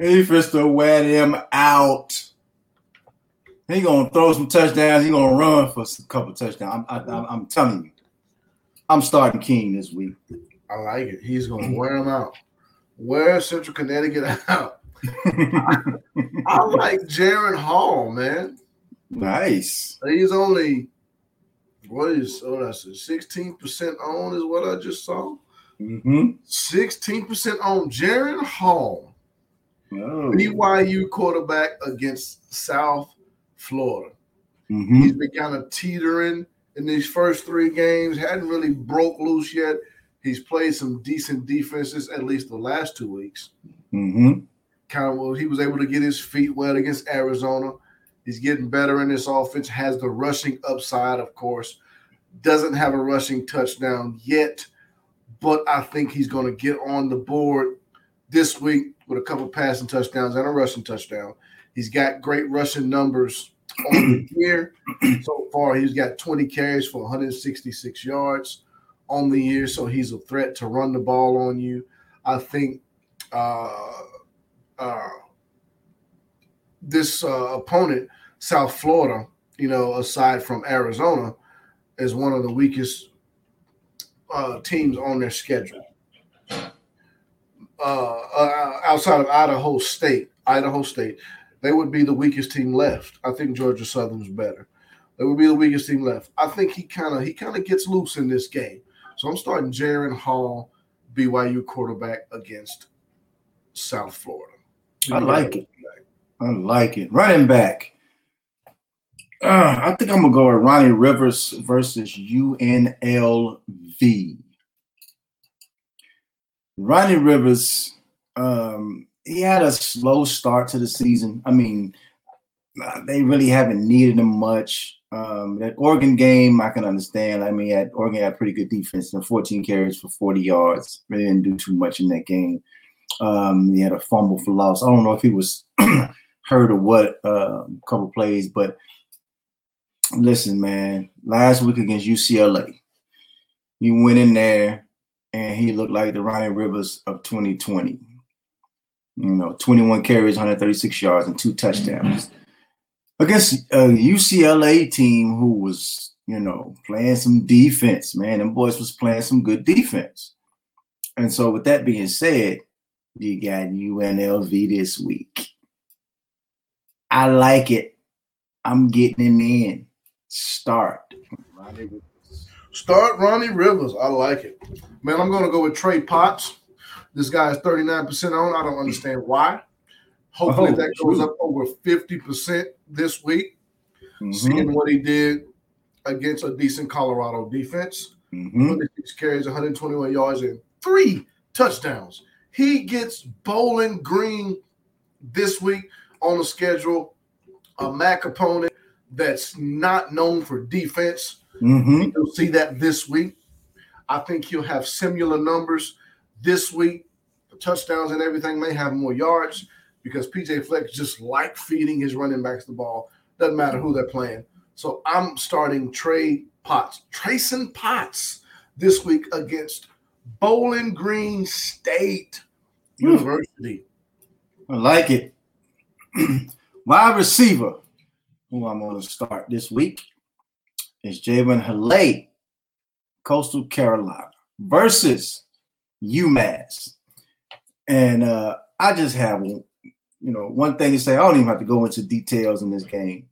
He fits to wet him out. He going to throw some touchdowns. He going to run for a couple touchdowns. I'm, I, I'm telling you. I'm starting King this week. I like it. He's going to wear him out. Wear Central Connecticut out. I, I like Jaron Hall, man. Nice. He's only, what is, what I said, sixteen percent on is what I just saw. Mm-hmm. sixteen percent on Jaron Hall. Oh. B Y U quarterback against South Florida. Mm-hmm. He's been kind of teetering in these first three games. Hadn't really broke loose yet. He's played some decent defenses, at least the last two weeks. Mm-hmm. Kind of, well, he was able to get his feet wet against Arizona. He's getting better in this offense. Has the rushing upside, of course. Doesn't have a rushing touchdown yet, but I think he's going to get on the board this week with a couple passing touchdowns and a rushing touchdown. He's got great rushing numbers on the year. So far, he's got twenty carries for one hundred sixty-six yards on the year, so he's a threat to run the ball on you. I think uh, uh, this uh, opponent, South Florida, you know, aside from Arizona, is one of the weakest uh, teams on their schedule. Uh, uh, outside of Idaho State, Idaho State, they would be the weakest team left. I think Georgia Southern's better. They would be the weakest team left. I think he kind of he kind of gets loose in this game. So I'm starting Jaron Hall, B Y U quarterback against South Florida. I like it. I like it. Running back. Uh, I think I'm going to go with Ronnie Rivers versus U N L V. Ronnie Rivers, um, he had a slow start to the season. I mean, they really haven't needed him much. Um, that Oregon game, I can understand. I mean, at Oregon had pretty good defense and fourteen carries for forty yards. They didn't do too much in that game. Um, he had a fumble for loss. I don't know if he was hurt or what, a uh, couple plays. But listen, man, last week against U C L A, he went in there and he looked like the Ronnie Rivers of twenty twenty. You know, twenty-one carries, one hundred thirty-six yards, and two touchdowns. Against a U C L A team who was you know, playing some defense, man. Them boys was playing some good defense. And so with that being said, you got U N L V this week. I like it. I'm getting in. Start. Ronnie Rivers. Start Ronnie Rivers. I like it. Man, I'm going to go with Trey Potts. This guy is thirty-nine percent owned. I don't understand why. Hopefully oh, that goes true. up over fifty percent this week, mm-hmm. seeing what he did against a decent Colorado defense. Mm-hmm. twenty-six carries, one hundred twenty-one yards, and three touchdowns. He gets Bowling Green this week on a schedule, a M A C opponent that's not known for defense. Mm-hmm. You'll see that this week. I think he'll have similar numbers this week. The touchdowns and everything may have more yards because P J Fleck just like feeding his running backs the ball. Doesn't matter who they're playing. So I'm starting Trey Potts, Trayson Potts this week against Bowling Green State University. I like it. Wide receiver, who I'm going to start this week, is Jalen Hale, Coastal Carolina versus UMass. And uh, I just have, you know, one thing to say. I don't even have to go into details in this game.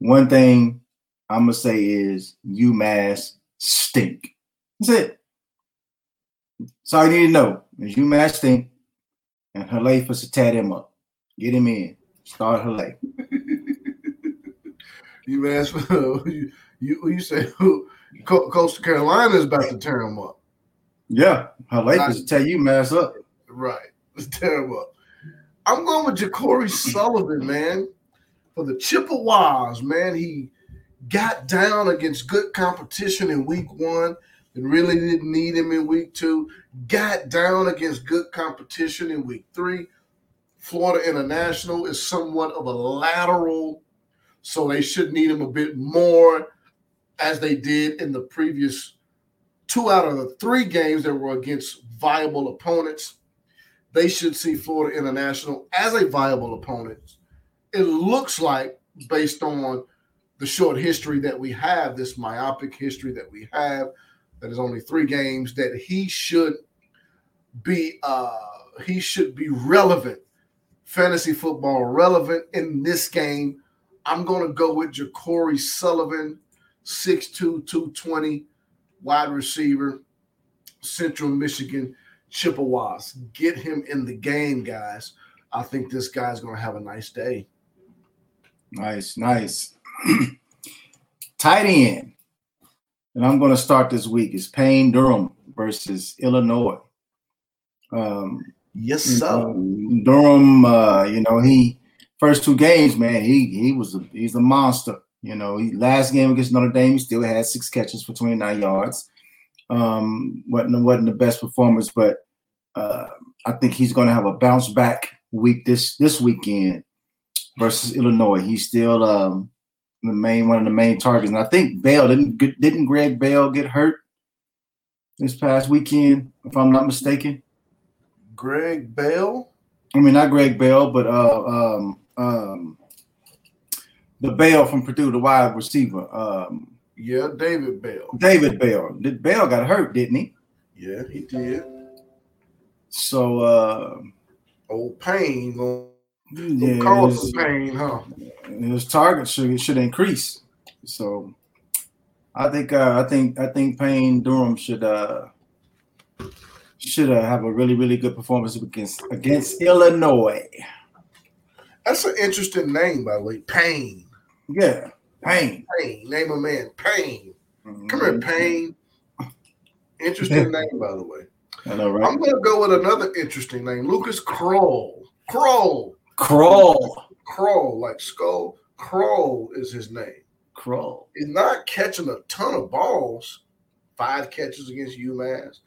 One thing I'm going to say is UMass stink. That's it. That's all you need to know is UMass stink, and Hale for to tat him up. Get him in. Start Hale. you asked for you. You say who? Co- Coastal Carolina is about to tear him up. Yeah, Hale is to tear UMass up. Right, let's tear him up. I'm going with Ja'Cory Sullivan, man, for the Chippewas. Man, he got down against good competition in week one. And really didn't need him in week two. Got down against good competition in week three. Florida International is somewhat of a lateral, so they should need him a bit more as they did in the previous two out of the three games that were against viable opponents. They should see Florida International as a viable opponent. It looks like, based on the short history that we have, this myopic history that we have, that is only three games, that he should be uh, he should be relevant, fantasy football relevant in this game. I'm going to go with Ja'Cory Sullivan, six two, two twenty, wide receiver, Central Michigan Chippewas. Get him in the game, guys. I think this guy's going to have a nice day. Nice, nice. Tight end. And I'm going to start this week is Payne Durham versus Illinois. Um, yes, sir. Um, Durham, uh, you know, he first two games, man, he he was a, he's a monster. You know, he, last game against Notre Dame, he still had six catches for twenty-nine yards. Um, wasn't wasn't the best performance, but uh, I think he's going to have a bounce back week this this weekend versus Illinois. He's still. Um, The main one of the main targets, and I think Bell didn't didn't Greg Bell get hurt this past weekend, if I'm not mistaken. Greg Bell, I mean not Greg Bell, but uh, um, um, the Bell from Purdue, the wide receiver. Um, yeah, David Bell. David Bell. Bell got hurt, didn't he? Yeah, he did. So, uh, old Payne gonna Yeah, cause pain, huh? His target should should increase. So, I think uh, I think I think Payne Durham should uh, should uh, have a really really good performance against against Illinois. That's an interesting name, by the way, Payne. Yeah, Payne. Payne. Name a man, Payne. Mm-hmm. Come here, Payne. Interesting name, by the way. I know, right? I'm gonna go with another interesting name, Lucas Kroll. Kroll. Kroll. Kroll, like Skull. Kroll is his name. Kroll. He's not catching a ton of balls. Five catches against UMass,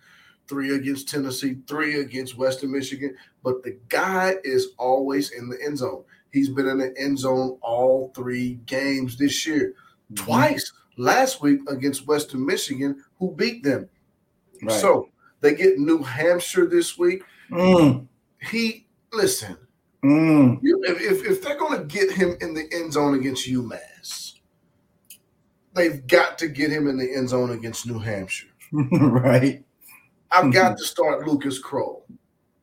three against Tennessee, three against Western Michigan. But the guy is always in the end zone. He's been in the end zone all three games this year. Twice last week against Western Michigan, who beat them. Right. So they get New Hampshire this week. Mm. He, listen. Mm. If, if if they're going to get him in the end zone against UMass, they've got to get him in the end zone against New Hampshire. Right. I've got to start Lucas Crowe.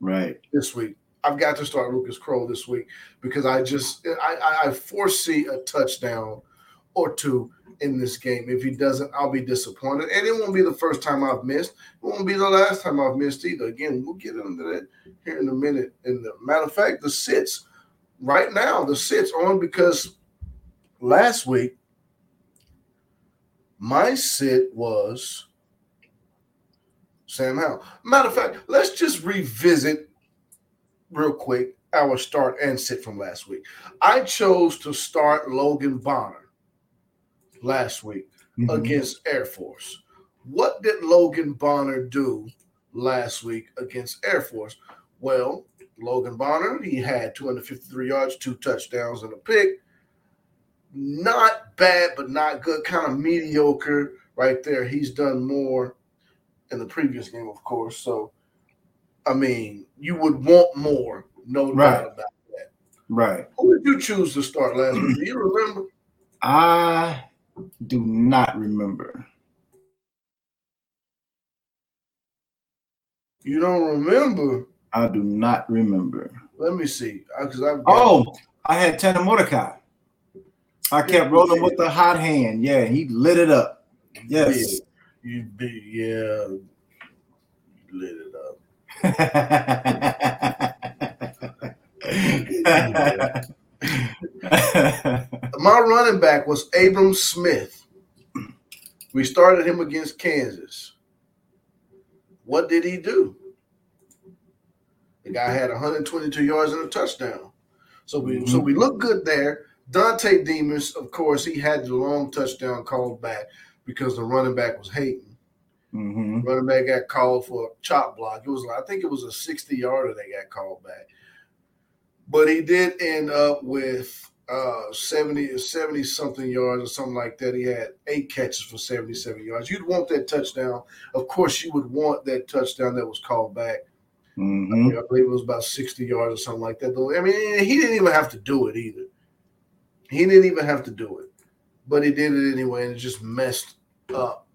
Right. This week. I've got to start Lucas Crowe this week because I just I, I foresee a touchdown or two in this game. If he doesn't, I'll be disappointed. And it won't be the first time I've missed. It won't be the last time I've missed either. Again, we'll get into that here in a minute. And the matter of fact, the sits right now, the sits on because last week my sit was Sam Howell. Matter of fact, let's just revisit real quick our start and sit from last week. I chose to start Logan Bonner last week mm-hmm. against Air Force. What did Logan Bonner do last week against Air Force? Well, Logan Bonner, he had two hundred fifty-three yards, two touchdowns, and a pick. Not bad, but not good. Kind of mediocre right there. He's done more in the previous game, of course. So, I mean, you would want more, no right. doubt about that. Right. Who did you choose to start last week? Do you remember? I do not remember. You don't remember? I do not remember. Let me see. I, cause I've got oh, I had Tanner Mordecai. I kept yeah, rolling with the hot hand. Yeah, he lit it up. Yes. You be yeah, you lit it up. My running back was Abram Smith. We started him against Kansas. What did he do? The guy had one hundred twenty-two yards and a touchdown. So we mm-hmm. so we look good there. Dante Demas, of course, he had the long touchdown called back because the running back was hating. Mm-hmm. Running back got called for a chop block. It was like, I think it was a sixty-yarder that got called back. But he did end up with uh, seventy, seventy-something yards or something like that. He had eight catches for seventy-seven yards. You'd want that touchdown. Of course, you would want that touchdown that was called back. Mm-hmm. I, mean, I believe it was about sixty yards or something like that. I mean, he didn't even have to do it either. He didn't even have to do it, but he did it anyway, and it just messed up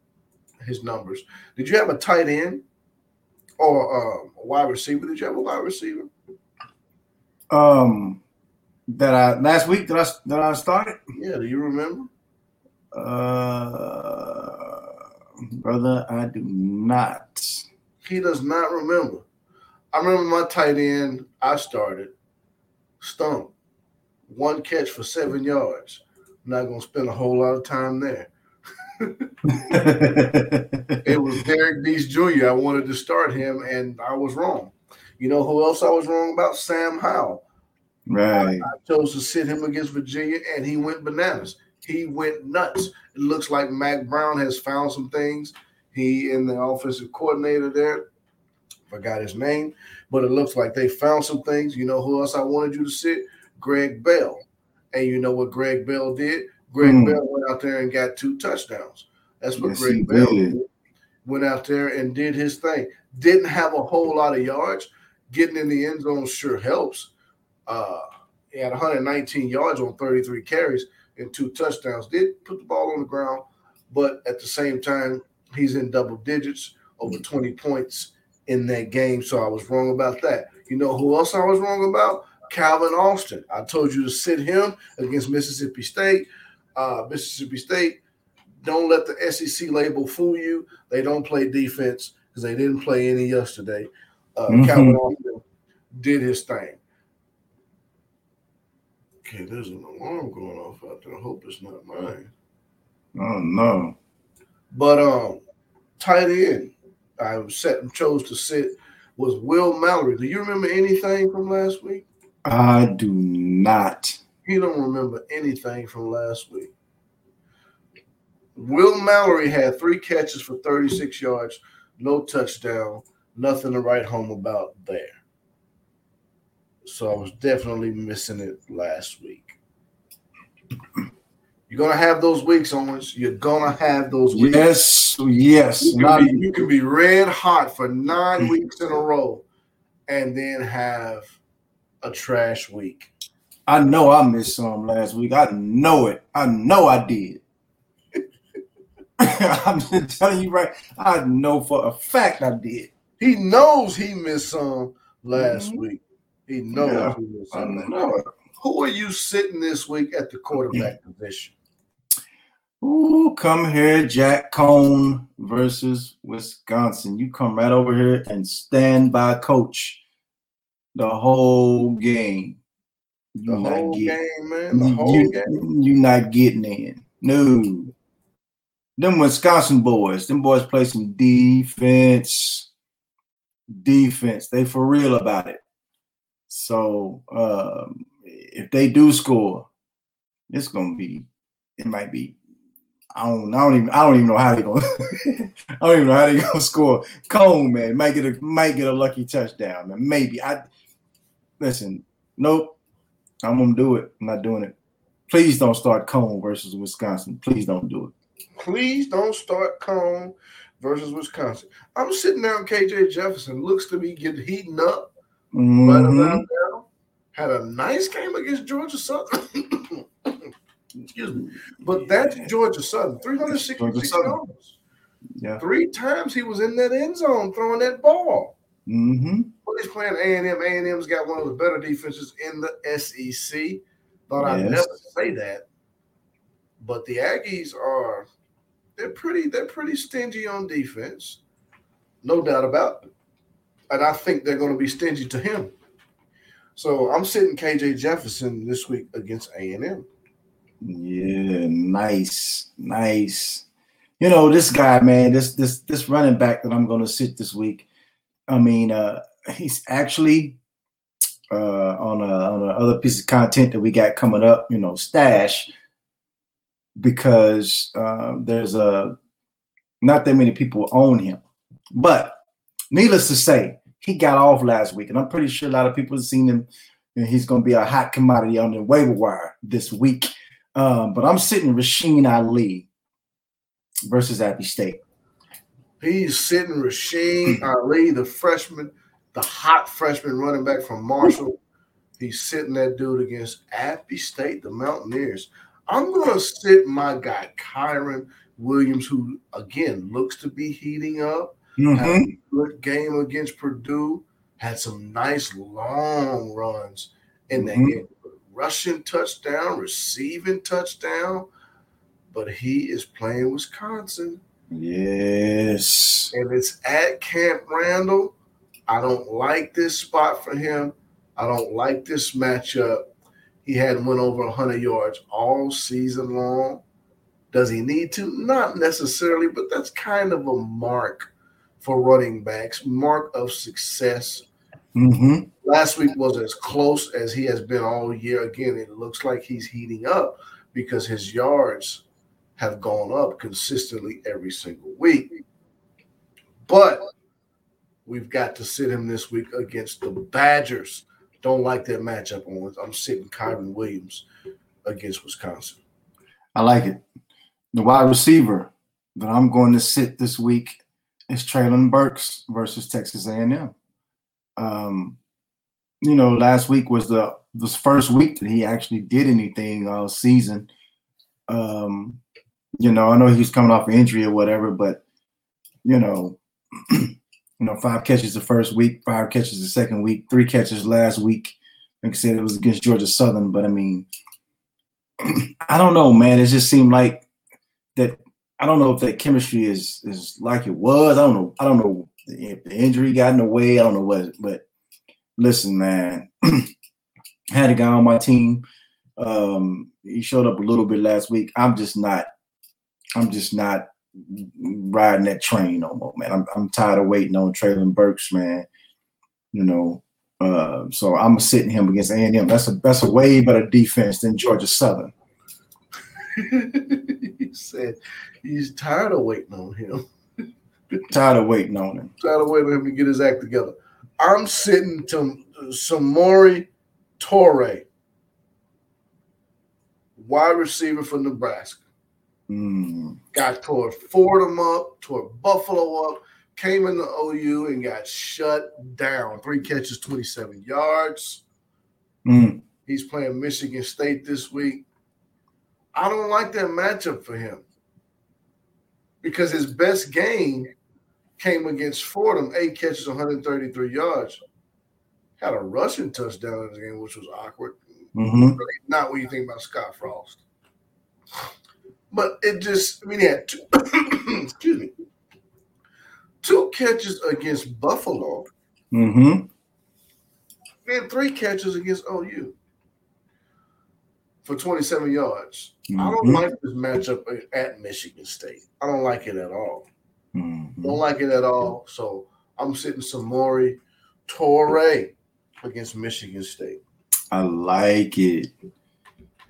his numbers. Did you have a tight end or um, a wide receiver? Did you have a wide receiver? Um, that I last week that I that I started. Yeah, do you remember? Uh, brother, I do not. He does not remember. I remember my tight end I started, Stump. One catch for seven yards. I'm not going to spend a whole lot of time there. It was Derek Deese Junior I wanted to start him, and I was wrong. You know who else I was wrong about? Sam Howell. Right. I, I chose to sit him against Virginia, and he went bananas. He went nuts. It looks like Mack Brown has found some things. He and the offensive coordinator there. Forgot his name, but it looks like they found some things. You know who else I wanted you to sit? Greg Bell. And you know what Greg Bell did? Greg mm. Bell went out there and got two touchdowns. That's what yes, Greg Bell did. did. Went out there and did his thing. Didn't have a whole lot of yards. Getting in the end zone sure helps. Uh, he had one hundred nineteen yards on thirty-three carries and two touchdowns. Did put the ball on the ground, but at the same time, he's in double digits, over twenty points in that game. So I was wrong about that. You know who else I was wrong about? Calvin Austin. I told you to sit him against Mississippi State. Uh, Mississippi State, don't let the S E C label fool you. They don't play defense because they didn't play any yesterday. Uh, mm-hmm. Calvin Austin did his thing. Okay, there's an alarm going off out there. I hope it's not mine. Oh, no. But um, tight end, I set and chose to sit, was Will Mallory. Do you remember anything from last week? I do not. He don't remember anything from last week. Will Mallory had three catches for thirty-six yards, no touchdown, nothing to write home about there. So I was definitely missing it last week. You're going to have those weeks, Owens. You're going to have those weeks. Yes, yes. You can, be, you can be red hot for nine weeks in a row and then have – a trash week. I know I missed some last week. I know it. I know I did. I'm just telling you right. I know for a fact I did. He knows he missed some last mm-hmm. week. He knows yeah, he missed some. I know it. Who are you sitting this week at the quarterback position? Ooh, come here, Jack Cone versus Wisconsin. You come right over here and stand by coach the whole game. You the whole get, game, man. The whole you, game. You're not getting in. No. Them Wisconsin boys, them boys play some defense. Defense. They for real about it. So um, if they do score, it's gonna be, it might be. I don't, I don't even, I don't even know how they gonna. I don't even know how they gonna score. Cone, man, might get a, might get a lucky touchdown, man. Maybe I. Listen, nope, I'm gonna do it. I'm not doing it. Please don't start Cone versus Wisconsin. Please don't do it. Please don't start Cone versus Wisconsin. I'm sitting down. K J Jefferson looks to be getting heating up. Mm-hmm. Right around now, had a nice game against Georgia Southern. Excuse me. But that's Georgia Southern. three hundred sixty-six yards. Yeah. Three times he was in that end zone throwing that ball. Mm-hmm. But he's playing A and M. A and M's got one of the better defenses in the S E C. Thought I'd yes. never say that. But the Aggies are they're pretty, they're pretty stingy on defense. No doubt about it. And I think they're going to be stingy to him. So I'm sitting K J Jefferson this week against A and M. Yeah, nice, nice. You know, this guy, man, this this this running back that I'm going to sit this week, I mean, uh, he's actually uh, on a, on another piece of content that we got coming up, you know, stash, because uh, there's a not that many people own him. But needless to say, he got off last week, and I'm pretty sure a lot of people have seen him, and he's going to be a hot commodity on the waiver wire this week. Um, but I'm sitting Rasheen Ali versus Appy State. He's sitting Rasheen Ali, the freshman, the hot freshman running back from Marshall. He's sitting that dude against Appy State, the Mountaineers. I'm going to sit my guy, Kyron Williams, who, again, looks to be heating up. Mm-hmm. Had a good game against Purdue. Had some nice long runs in that mm-hmm. game. Rushing touchdown, receiving touchdown, but he is playing Wisconsin. Yes. And it's at Camp Randall. I don't like this spot for him. I don't like this matchup. He hadn't went over one hundred yards all season long. Does he need to? Not necessarily, but that's kind of a mark for running backs, mark of success. Mm-hmm. Last week was as close as he has been all year. Again, it looks like he's heating up because his yards have gone up consistently every single week. But we've got to sit him this week against the Badgers. Don't like that matchup. On I'm sitting Kyron Williams against Wisconsin. I like it. The wide receiver that I'm going to sit this week is Traylon Burks versus Texas A and M. Um, you know, last week was the this first week that he actually did anything all season. Um, you know, I know he was coming off an injury or whatever, but you know, you know, five catches the first week, five catches the second week, three catches last week. Like I said, it was against Georgia Southern, but I mean, I don't know, man. It just seemed like that. I don't know if that chemistry is is like it was. I don't know. I don't know. If the injury got in the way, I don't know what. But listen, man, had a guy on my team. Um, he showed up a little bit last week. I'm just not. I'm just not riding that train no more, man. I'm, I'm tired of waiting on Traylon Burks, man. You know, uh, so I'm sitting him against A and M. That's a that's a way better defense than Georgia Southern. He said he's tired of waiting on him. Tired of waiting on him. Tired of waiting on him to get his act together. I'm sitting to Samori Toure, wide receiver for Nebraska. Mm. Got tore Fordham up, tore Buffalo up, came into O U and got shut down. Three catches, twenty-seven yards. Mm. He's playing Michigan State this week. I don't like that matchup for him. because his best game came against Fordham, eight catches, one hundred thirty-three yards. Had a rushing touchdown in the game, which was awkward. Mm-hmm. Not what you think about Scott Frost. But it just, I mean, he had two, excuse me, two catches against Buffalo. Mm-hmm. Then three catches against O U for twenty-seven yards. Mm-hmm. I don't like this matchup at Michigan State. I don't like it at all. Mm-hmm. Don't like it at all. So I'm sitting Samori Touré against Michigan State. I like it.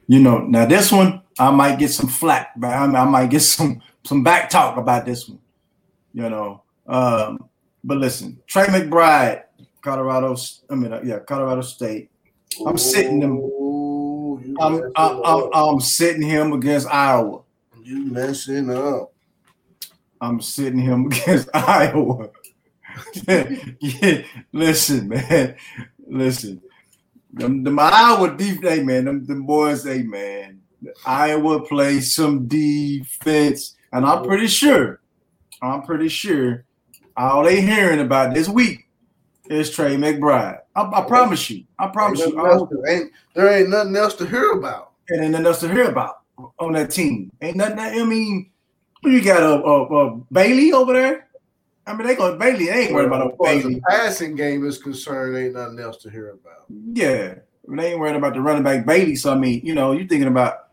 You know, now this one, I might get some flack, but I, I might get some some back talk about this one. You know, um, but listen, Trey McBride, Colorado. I mean, yeah, Colorado State. I'm sitting them. I'm, I'm, I'm, I'm, I'm sitting him against Iowa. You messing up. I'm sitting him against Iowa. yeah, yeah, listen, man. Listen. Them, them Iowa deep, hey, man. Them, them boys, hey, man. Iowa plays some defense. And I'm pretty sure, I'm pretty sure all they hearing about this week is Trey McBride. I, I promise you. I promise ain't you. To, ain't, there ain't nothing else to hear about. There ain't nothing else to hear about on that team. Ain't nothing, I mean, you got a, a, a Bailey over there. I mean, they going Bailey. They ain't worried about no Bailey. As the passing game is concerned, ain't nothing else to hear about. Yeah, I mean, they ain't worried about the running back Bailey. So I mean, you know, you're thinking about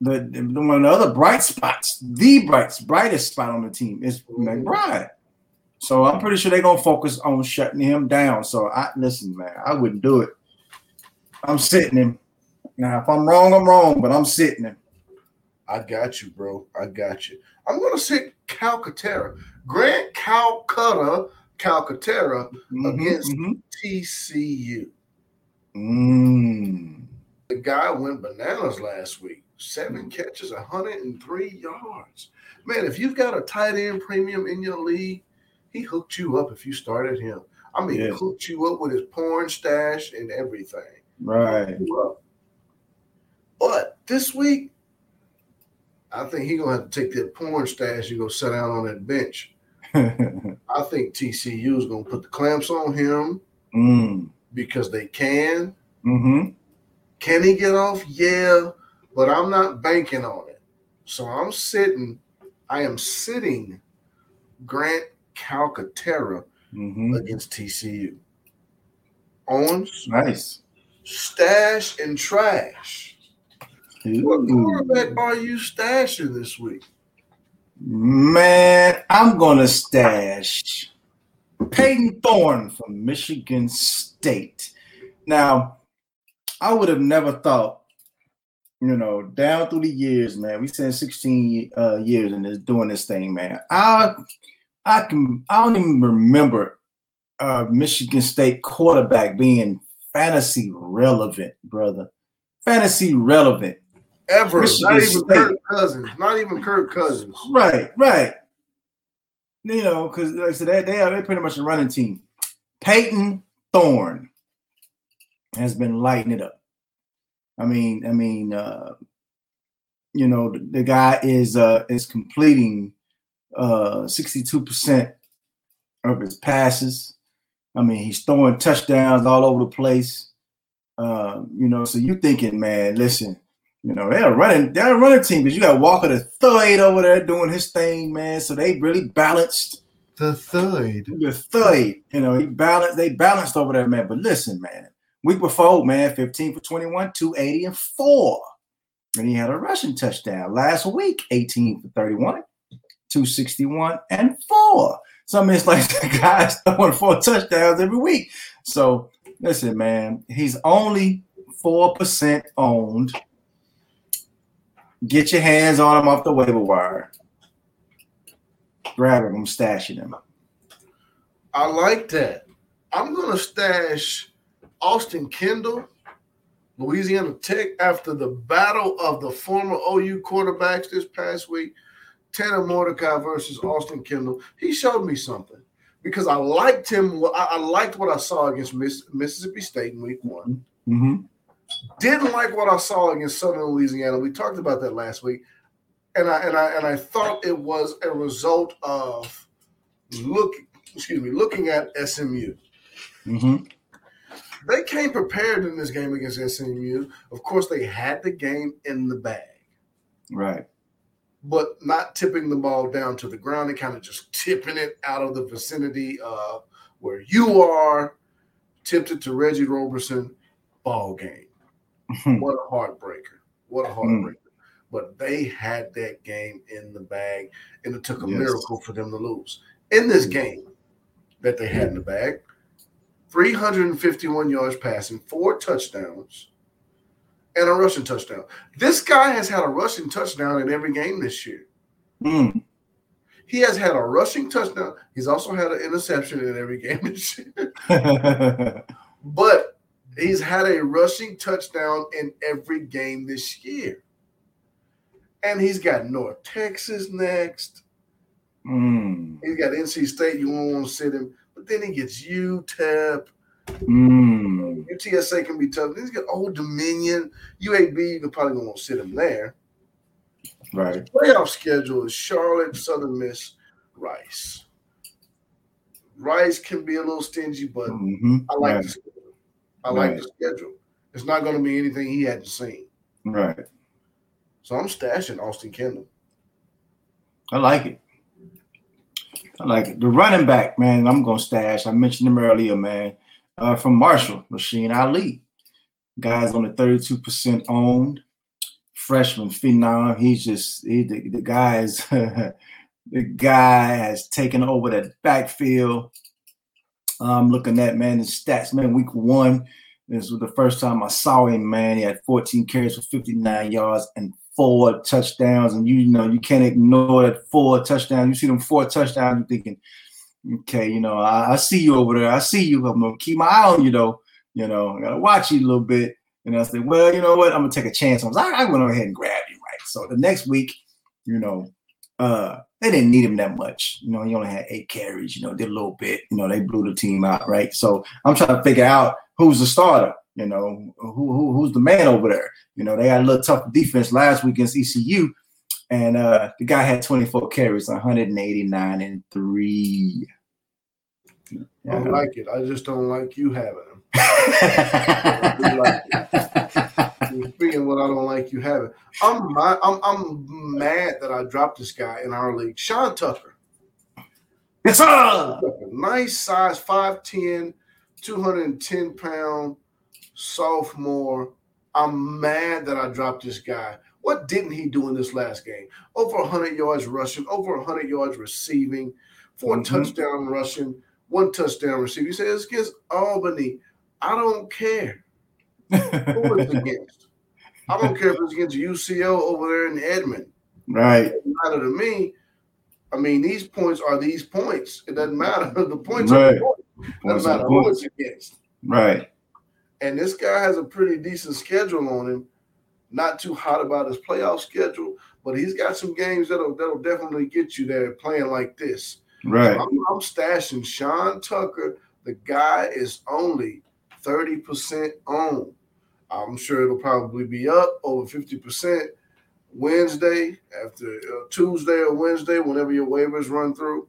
the, the one of the other bright spots, the bright, brightest spot on the team is McBride. So I'm pretty sure they're gonna focus on shutting him down. So I listen, man, I wouldn't do it. I'm sitting him. Now, if I'm wrong, I'm wrong, but I'm sitting him. I got you, bro. I got you. I'm going to sit Calcaterra, Grant Calcutta, Calcaterra mm-hmm, against mm-hmm. T C U. Mm. The guy went bananas last week. Seven catches, one hundred three yards. Man, if you've got a tight end premium in your league, he hooked you up if you started him. I mean, yeah. hooked you up with his porn stash and everything. Right. But this week, I think he's going to have to take that porn stash and go sit down on that bench. I think T C U is going to put the clamps on him mm. because they can. Mm-hmm. Can he get off? Yeah, but I'm not banking on it. So I'm sitting – I am sitting Grant Calcaterra mm-hmm. against T C U. Owens. Nice. Stash and trash. Ooh. What quarterback are you stashing this week? Man, I'm going to stash Peyton Thorne from Michigan State. Now, I would have never thought, you know, down through the years, man, we said sixteen uh, years in this, doing this thing, man. I I can I don't even remember uh, Michigan State quarterback being fantasy relevant, brother. Fantasy relevant. Ever. Michigan not even State. Kirk Cousins. Not even Kirk Cousins. Right, right. You know, because like I said, they, they are they're pretty much a running team. Peyton Thorne has been lighting it up. I mean, I mean, uh, you know, the, the guy is uh, is completing uh, sixty-two percent of his passes. I mean, he's throwing touchdowns all over the place. Uh, you know, so you thinking, man, listen, you know, they're running, they're a running team because you got Walker the Third over there doing his thing, man. So they really balanced the third. The third. You know, he balanced, they balanced over there, man. But listen, man, week before, man, fifteen for twenty-one, two eighty and four. And he had a rushing touchdown. Last week, eighteen for thirty-one, two sixty-one and four. So I mean, it's like the guy's throwing four touchdowns every week. So listen, man, he's only four percent owned. Get your hands on him off the waiver wire. Grab him. I'm stashing him. I like that. I'm going to stash Austin Kendall, Louisiana Tech, after the battle of the former O U quarterbacks this past week. Tanner Mordecai versus Austin Kendall. He showed me something. Because I liked him, I liked what I saw against Miss, Mississippi State in week one. Mm-hmm. Didn't like what I saw against Southern Louisiana. We talked about that last week. and I and I and I thought it was a result of look, excuse me, looking at S M U. Mm-hmm. They came prepared in this game against S M U. Of course, they had the game in the bag, right? But not tipping the ball down to the ground and kind of just tipping it out of the vicinity of where you are. Tipped it to Reggie Roberson. Ball game. What a heartbreaker! What a heartbreaker! But they had that game in the bag, and it took a yes. miracle for them to lose in this game that they had in the bag. three hundred fifty-one yards passing, four touchdowns, and a rushing touchdown. This guy has had a rushing touchdown in every game this year. Mm. He has had a rushing touchdown. He's also had an interception in every game this year. But he's had a rushing touchdown in every game this year. And he's got North Texas next. Mm. He's got N C State. You won't want to sit him. But then he gets U T E P. Mm. U T S A can be tough. Then he's got Old Dominion. U A B, you're probably going to want to sit him there. Right. His playoff schedule is Charlotte, Southern Miss, Rice. Rice can be a little stingy, but mm-hmm. I like right. the schedule. I right. like the schedule. It's not going to be anything he hadn't seen. Right. So I'm stashing Austin Kendall. I like it. I like it. The running back, man, I'm going to stash. I mentioned him earlier, man, uh, from Marshall, Rasheen Ali. Guy's on the thirty-two percent owned. Freshman phenom. He's just he, – the, the guy is – the guy has taken over that backfield. I'm um, looking at, man, his stats, man, week one. This was the first time I saw him, man. He had fourteen carries for fifty-nine yards and four touchdowns, and you, you know, you can't ignore that four touchdowns. You see them four touchdowns, you're thinking, okay, you know, I, I see you over there. I see you. I'm going to keep my eye on you, though. You know, I got to watch you a little bit. And I said, well, you know what? I'm going to take a chance. I, was, I, I went over ahead and grabbed him, right? So the next week, you know, uh, they didn't need him that much. You know, he only had eight carries, you know, did a little bit. You know, they blew the team out, right? So I'm trying to figure out who's the starter. You know, who, who who's the man over there? You know, they had a little tough defense last week against E C U, and uh, the guy had twenty-four carries, one hundred eighty-nine and three. I don't like it. I just don't like you having him. I don't like it. Speaking of what I don't like you having, I'm, I'm I'm mad that I dropped this guy in our league, Sean Tucker. Yes, sir. Nice size, five ten, two hundred ten pound. Sophomore, I'm mad that I dropped this guy. What didn't he do in this last game? Over one hundred yards rushing, over one hundred yards receiving, four mm-hmm. touchdown rushing, one touchdown receiving. You say it's against Albany. I don't care who it's against. I don't care if it's against U C O over there in Edmond. Right. It doesn't matter to me. I mean, these points are these points. It doesn't matter. The points right. are the points. It doesn't matter who it's against. Right. And this guy has a pretty decent schedule on him. Not too hot about his playoff schedule, but he's got some games that'll that'll definitely get you there playing like this. Right. So I'm, I'm stashing Sean Tucker. The guy is only thirty percent on. I'm sure it'll probably be up over fifty percent Wednesday, after uh, Tuesday or Wednesday, whenever your waivers run through.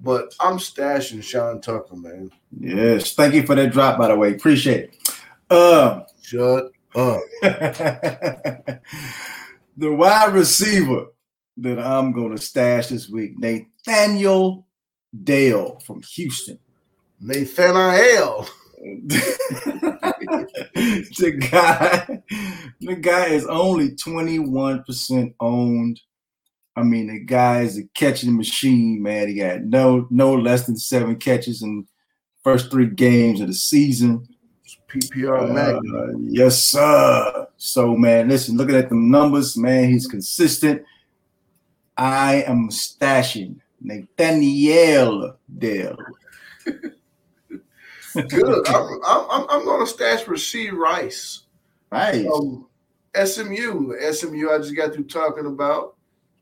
But I'm stashing Sean Tucker, man. Yes. Thank you for that drop, by the way. Appreciate it. Um, Shut up. The wide receiver that I'm going to stash this week, Nathaniel Dale from Houston. Nathaniel. the guy, the guy is only twenty-one percent owned. I mean, the guy is a catching machine, man. He got no no less than seven catches in first three games of the season. P P R uh, magnet. Yes, sir. So, man, listen, looking at the numbers, man, he's consistent. I am stashing Nathaniel Dale. Good. I'm, I'm, I'm going to stash Rasheed Rice. Right. Um, S M U. S M U I just got through talking about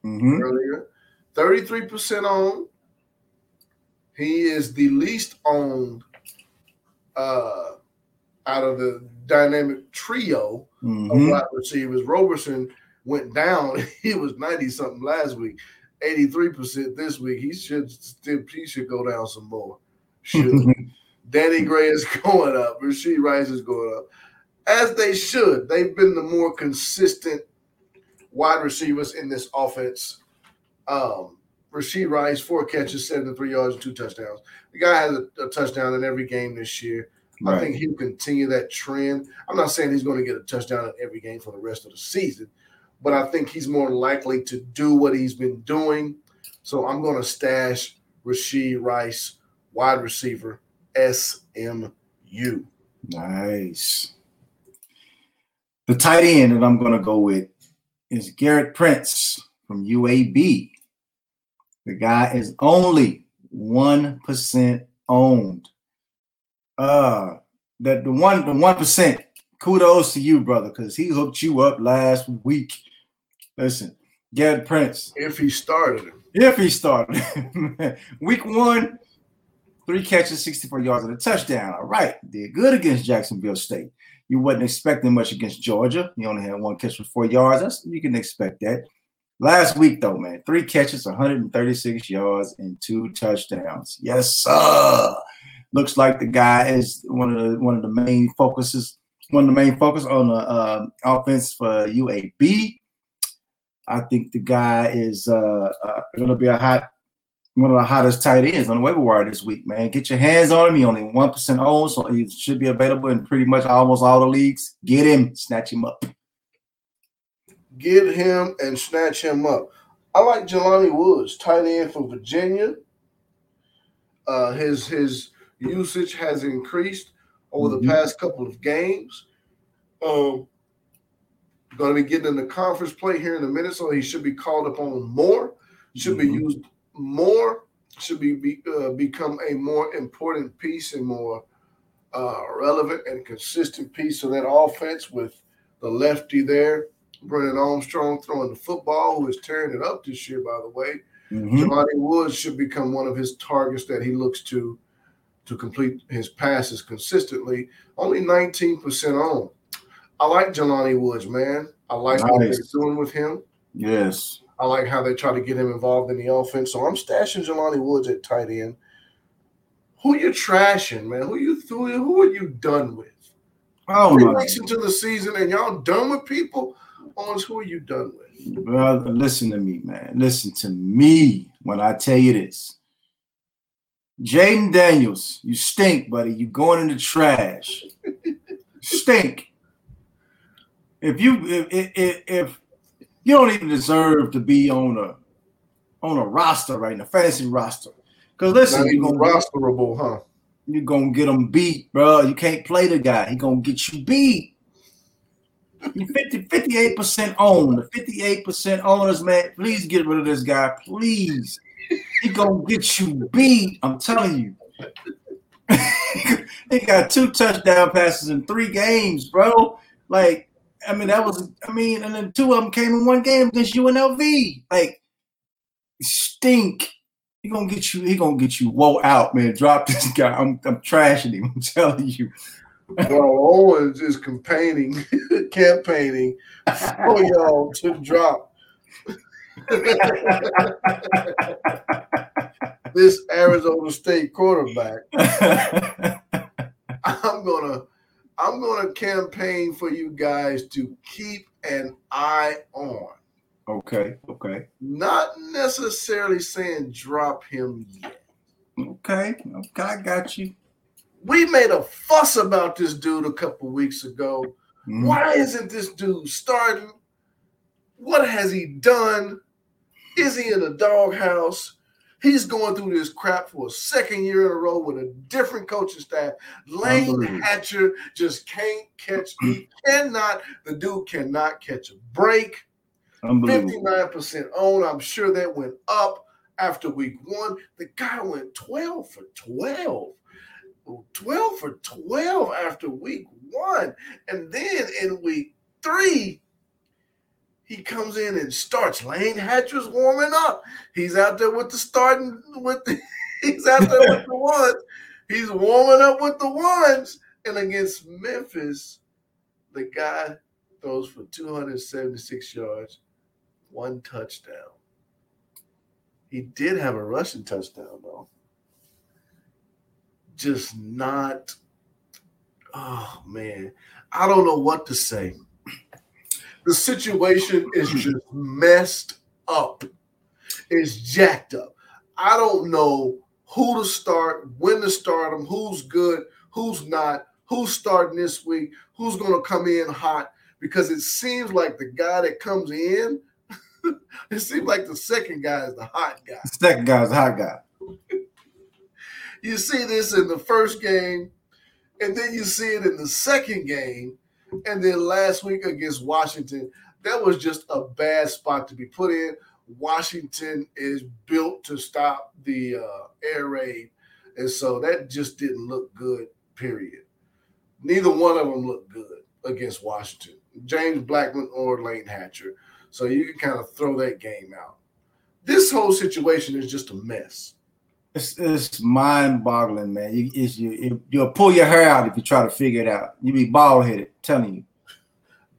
mm-hmm. earlier. thirty-three percent owned. He is the least owned uh, out of the dynamic trio mm-hmm. of wide receivers. Roberson went down. He was ninety-something last week, eighty-three percent this week. He should he should go down some more. Should. Danny Gray is going up. Rasheed Rice is going up. As they should. They've been the more consistent wide receivers in this offense. Um, Rasheed Rice, four catches, seventy-three yards, and two touchdowns. The guy has a, a touchdown in every game this year. Right. I think he'll continue that trend. I'm not saying he's going to get a touchdown in every game for the rest of the season, but I think he's more likely to do what he's been doing. So I'm going to stash Rasheed Rice, wide receiver, S M U. Nice. The tight end that I'm going to go with is Garrett Prince from U A B. The guy is only one percent owned. Uh, that the one, the one percent, kudos to you, brother, because he hooked you up last week. Listen, Garrett Prince. If he started him. If he started him. Week one, three catches, sixty-four yards and a touchdown. All right. Did good against Jacksonville State. You wasn't expecting much against Georgia. You only had one catch for four yards. That's, you can expect that. Last week, though, man, three catches, one hundred thirty-six yards, and two touchdowns. Yes, sir. Looks like the guy is one of the one of the main focuses, one of the main focus on the uh, offense for U A B. I think the guy is uh, uh, going to be a hot, one of the hottest tight ends on the waiver wire this week, man. Get your hands on him. He only one percent owned, so he should be available in pretty much almost all the leagues. Get him, snatch him up. Get him and snatch him up. I like Jelani Woods, tight end for Virginia. Uh, his his usage has increased over the mm-hmm. past couple of games. Um, going to be getting into conference play here in a minute, so he should be called upon more. Should mm-hmm. be used more. Should be, be uh, become a more important piece and more uh, relevant and consistent piece of that offense with the lefty there. Brennan Armstrong throwing the football, who is tearing it up this year, by the way. Mm-hmm. Jelani Woods should become one of his targets that he looks to to complete his passes consistently. Only nineteen percent on. I like Jelani Woods, man. I like nice. What they're doing with him. Yes. I like how they try to get him involved in the offense. So I'm stashing Jelani Woods at tight end. Who you trashing, man? Who you th- Who are you done with? Oh, Three my. weeks into the season and y'all done with people? Owens, who are you done with? Brother, listen to me, man. Listen to me when I tell you this. Jaden Daniels, you stink, buddy. You going in the trash. Stink. If you if, if if you don't even deserve to be on a on a roster right now, fantasy roster. Because listen, you're gonna rosterable, huh? You're gonna get him beat, bro. You can't play the guy. He's gonna get you beat. fifty, fifty-eight percent owned. fifty-eight percent owners, man. Please get rid of this guy. Please. He gonna get you beat. I'm telling you. He got two touchdown passes in three games, bro. Like, I mean, that was, I mean, and then two of them came in one game against U N L V. Like, stink. He gonna get you, he gonna get you woe out, man. Drop this guy. I'm I'm trashing him. I'm telling you. Well, Owens is campaigning, campaigning for y'all to drop this Arizona State quarterback. I'm gonna, I'm gonna campaign for you guys to keep an eye on. Okay, okay. Not necessarily saying drop him yet. Okay, okay, I got you. We made a fuss about this dude a couple weeks ago. Mm. Why isn't this dude starting? What has he done? Is he in a doghouse? He's going through this crap for a second year in a row with a different coaching staff. Lane Hatcher just can't catch. He cannot. The dude cannot catch a break. fifty-nine percent owned. I'm sure that went up after week one. The guy went twelve for twelve. twelve for twelve after week one. And then in week three, he comes in and starts. Lane Hatcher's warming up. He's out there with the starting, with the, he's out there with the ones. He's warming up with the ones. And against Memphis, the guy throws for two hundred seventy-six yards, one touchdown. He did have a rushing touchdown, though. Just not – oh, man. I don't know what to say. The situation is just messed up. It's jacked up. I don't know who to start, when to start them, who's good, who's not, who's starting this week, who's going to come in hot, because it seems like the guy that comes in, it seems like the second guy is the hot guy. The second guy is the hot guy. You see this in the first game, and then you see it in the second game, and then last week against Washington, that was just a bad spot to be put in. Washington is built to stop the uh, air raid, and so that just didn't look good, period. Neither one of them looked good against Washington, James Blackman or Lane Hatcher. So you can kind of throw that game out. This whole situation is just a mess. It's, it's mind-boggling, man. You, it's, you, you'll pull your hair out if you try to figure it out. You be bald-headed, telling you.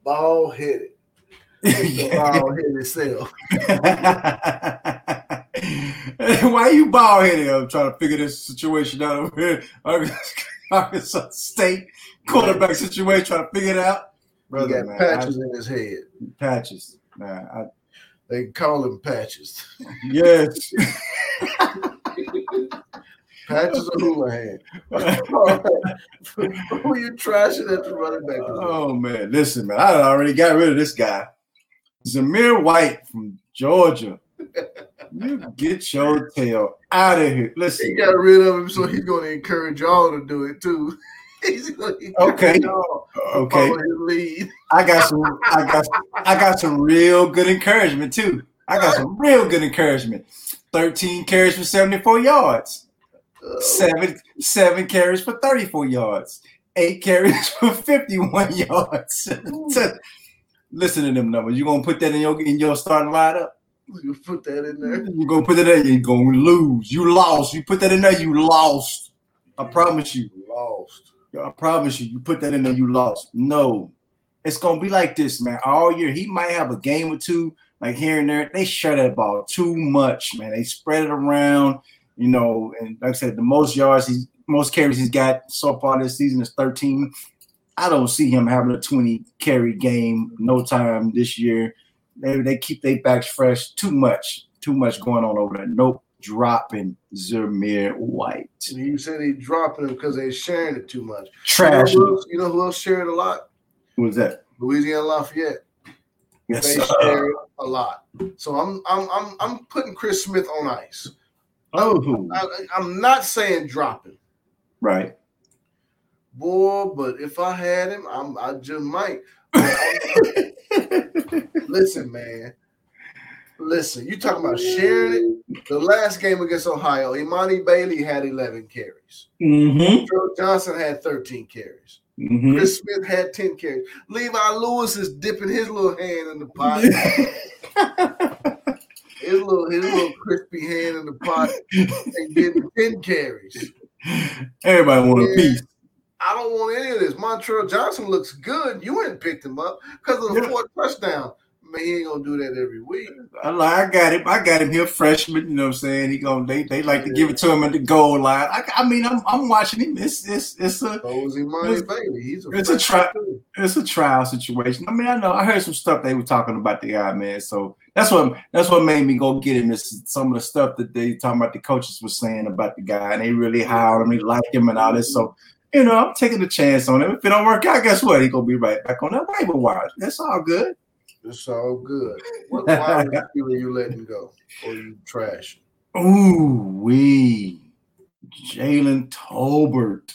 Bald-headed. Bald-headed self. Why you bald-headed? I'm trying to figure this situation out over here. Arkansas State quarterback situation, trying to figure it out. Brother, he got man, patches I, in his head. Patches. Man, I, they call him patches. Yes. Patches of Houlihan. Who you trashing at the running back? Oh, man. Listen, man, I already got rid of this guy. Zamir White from Georgia. You get your tail out of here. Listen. He got rid of him, so he's going to encourage y'all to do it, too. He's going to okay. Okay. Lead. I got some I got I got some real good encouragement, too. I got some real good encouragement. thirteen carries for seventy-four yards. Seven, seven carries for thirty-four yards. Eight carries for fifty-one yards. Listen to them numbers. You gonna put that in your in your starting lineup? You put that in there. You gonna put that in there? You're gonna lose. You lost. You put that in there. You lost. I promise you. You lost. I promise you. You put that in there. You lost. No, it's gonna be like this, man. All year, he might have a game or two, like here and there. They share that ball too much, man. They spread it around. You know, and like I said, the most yards, he's, most carries he's got so far this season is thirteen. I don't see him having a twenty-carry game no time this year. They, they keep their backs fresh too much, too much going on over there. Nope, dropping Zamir White. You said he dropping him because they sharing it too much. Trash. You know who else, you know who else shared a lot? Who was that? Louisiana Lafayette. Yes, they uh, shared a lot. So I'm, I'm, I'm, I'm putting Chris Smith on ice. Oh, I, I'm not saying drop him, right? Boy, but if I had him, I'm, I just might. Listen, man. Listen, you talking about sharing it? The last game against Ohio, Imani Bailey had eleven carries. Mm-hmm. Joe Johnson had thirteen carries. Mm-hmm. Chris Smith had ten carries. Levi Lewis is dipping his little hand in the pot. His little, his little crispy hand in the pot and getting ten carries. Everybody want and a piece. I don't want any of this. Montrell Johnson looks good. You ain't picked him up because of the yeah. fourth touchdown. Man, he ain't gonna do that every week. I, I got him. I got him here, freshman. You know what I'm saying? He gonna they, they like to yeah. give it to him at the goal line. I, I mean, I'm I'm watching him. It's it's it's a Imani Bailey. He's a it's a trial. It's a trial situation. I mean, I know I heard some stuff they were talking about the guy, man. So that's what that's what made me go get him. Is some of the stuff that they talking about the coaches were saying about the guy, and they really hired him, they liked him, and all this. So you know, I'm taking a chance on him. If it don't work out, guess what? He gonna be right back on that waiver wire. That's all good. It's all good. What wide receiver you letting go or you trash? Ooh, wee. Jalen Tolbert.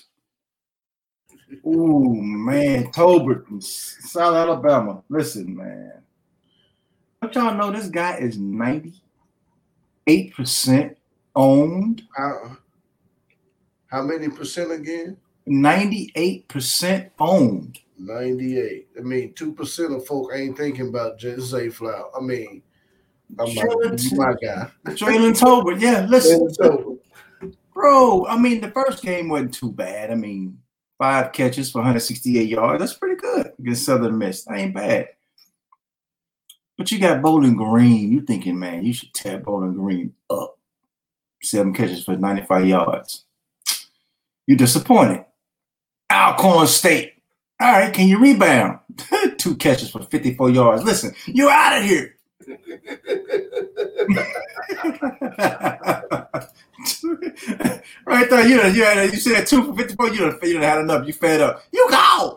Ooh, man. Tolbert from South Alabama. Listen, man. Don't y'all know this guy is ninety-eight percent owned? Uh, how many percent again? ninety-eight percent owned. ninety-eight. I mean, two percent of folk ain't thinking about Zay Flowers. I mean, I'm like, my guy. Jalen Tolbert, yeah, listen. Bro, I mean, the first game wasn't too bad. I mean, Five catches for one hundred sixty-eight yards. That's pretty good against Southern Miss. That ain't bad. But you got Bowling Green. You thinking, man, you should tear Bowling Green up. Seven catches for ninety-five yards. You're disappointed. Alcorn State. All right, can you rebound? Two catches for fifty-four yards. Listen, you're out of here. Right there, you done, you, done, you said two for fifty-four. You done, you done had enough. You fed up. You go.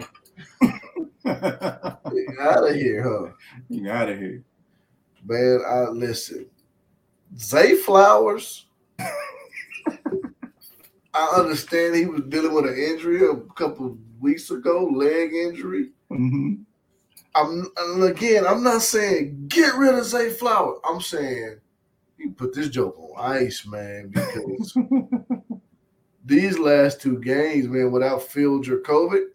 You out of here, huh? You out of here, man. I listen. Zay Flowers. I understand he was dealing with an injury a couple of weeks ago, leg injury. Mm-hmm. I'm and again, I'm not saying get rid of Zay Flowers. I'm saying you put this joke on ice, man, because these last two games, man, without Phil Jurkovec,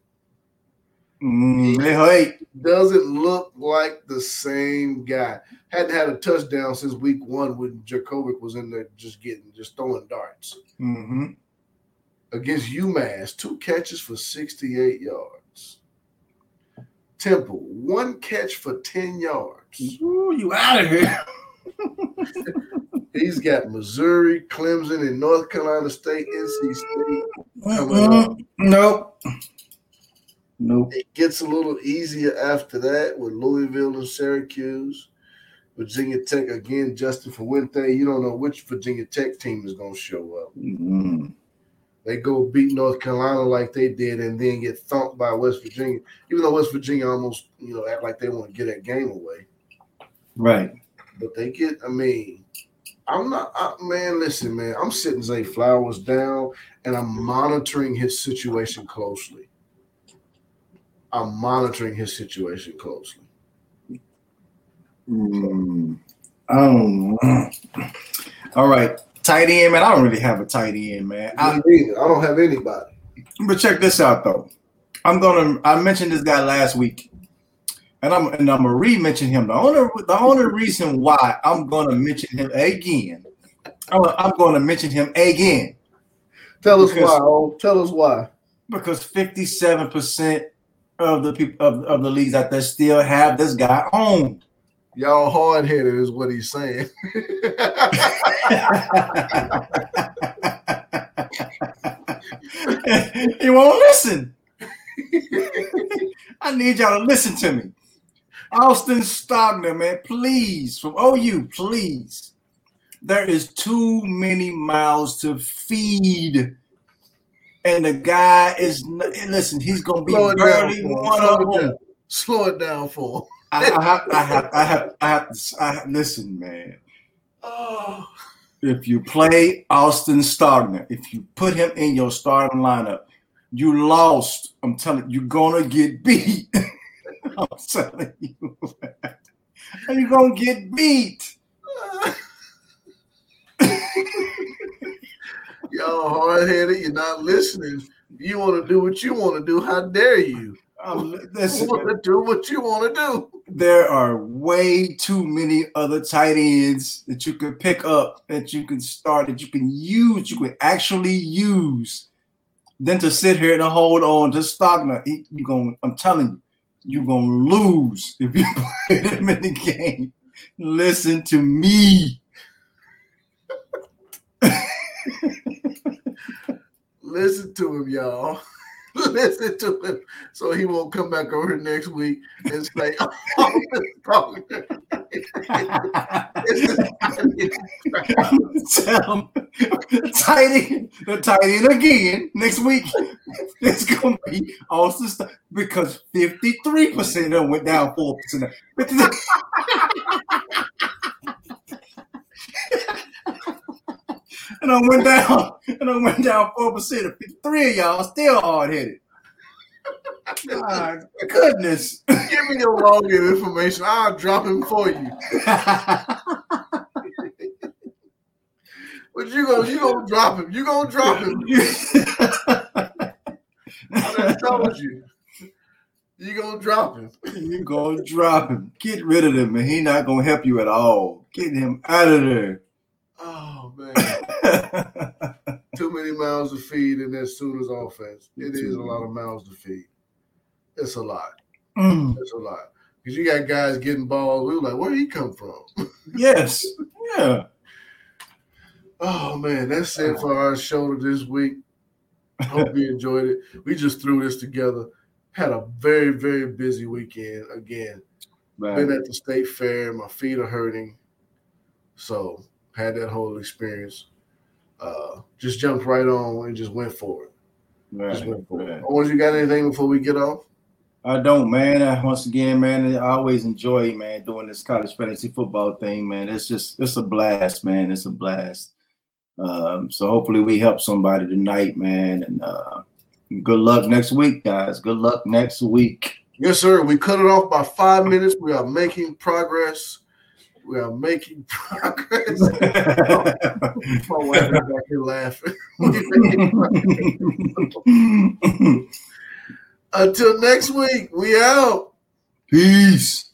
mm, doesn't look like the same guy. Hadn't had a touchdown since week one when Jurkovec was in there just getting, just throwing darts. Mm-hmm. Against UMass, two catches for sixty-eight yards. Temple, one catch for ten yards. Ooh, you out of here. He's got Missouri, Clemson, and North Carolina State, N C State. Mm-hmm. Nope. Nope. It gets a little easier after that with Louisville and Syracuse. Virginia Tech, again, Justin Fuente. You don't know which Virginia Tech team is going to show up. Mm-hmm. They go beat North Carolina like they did and then get thumped by West Virginia, even though West Virginia almost, you know, act like they want to get that game away. Right. But they get, I mean, I'm not, I, man, listen, man, I'm sitting Zay Flowers down and I'm monitoring his situation closely. I'm monitoring his situation closely. Mm. Um, all right. Tight end, man. I don't really have a tight end, man. I, I don't have anybody. But check this out, though. I'm gonna. I mentioned this guy last week, and I'm and I'm gonna re-mention him. The only the only reason why I'm gonna mention him again, I'm, I'm gonna mention him again. Tell us because, why. Oh, tell us why. Because fifty-seven percent of the people of, of the leagues out there still have this guy owned. Y'all hard-headed is what he's saying. He won't listen. I need y'all to listen to me. Austin Stogner, man, please, from O U, please. There is too many mouths to feed. And the guy is, listen, he's going to be dirty one of them. Slow it down for him. I, I have, I have, I have, I have to I have, listen, man. Oh. If you play Austin Stogner, if you put him in your starting lineup, you lost. I'm telling you, you're gonna get beat. I'm telling you, and you're gonna get beat. Y'all hard headed. You're not listening. You want to do what you want to do. How dare you? I'm, listen, you want to do what you want to do. There are way too many other tight ends that you can pick up, that you can start, that you can use, you can actually use, than to sit here and hold on to Stogner. You're gonna, I'm telling you, you're going to lose if you play him in the game. Listen to me. Listen to him, y'all. Listen to him so he won't come back over next week and say, oh, tell him tight end, the tight end again next week. It's going to be Austin Stogner because fifty-three percent of them went down four percent. And I went down, and I went down four percent of fifty-three of y'all still hard headed. My goodness! Give me your login information. I'll drop him for you. But you gonna you gonna drop him? You gonna drop him? I told you. You gonna drop him? You gonna drop him? Get rid of him, and he not gonna help you at all. Get him out of there. Oh man. Too many mouths to feed in that Sooners offense. It is a lot of mouths to feed. It's a lot. It's a lot. Because you got guys getting balls. We were like, where did he come from? Yes. Yeah. Oh, man. That's it for our show this week. Hope you enjoyed it. We just threw this together. Had a very, very busy weekend again. Man. Been at the state fair. My feet are hurting. So had that whole experience. Uh, just jumped right on and just went for it. Man, just went for it. Owens, you got anything before we get off? I don't, man. I, once again, man, I always enjoy, man, doing this college fantasy football thing, man. It's just, it's a blast, man. It's a blast. Um, so hopefully we help somebody tonight, man. And uh, good luck next week, guys. Good luck next week. Yes, sir. We cut it off by five minutes. We are making progress. We are making progress. My wife is back here laughing. Until next week, we out. Peace.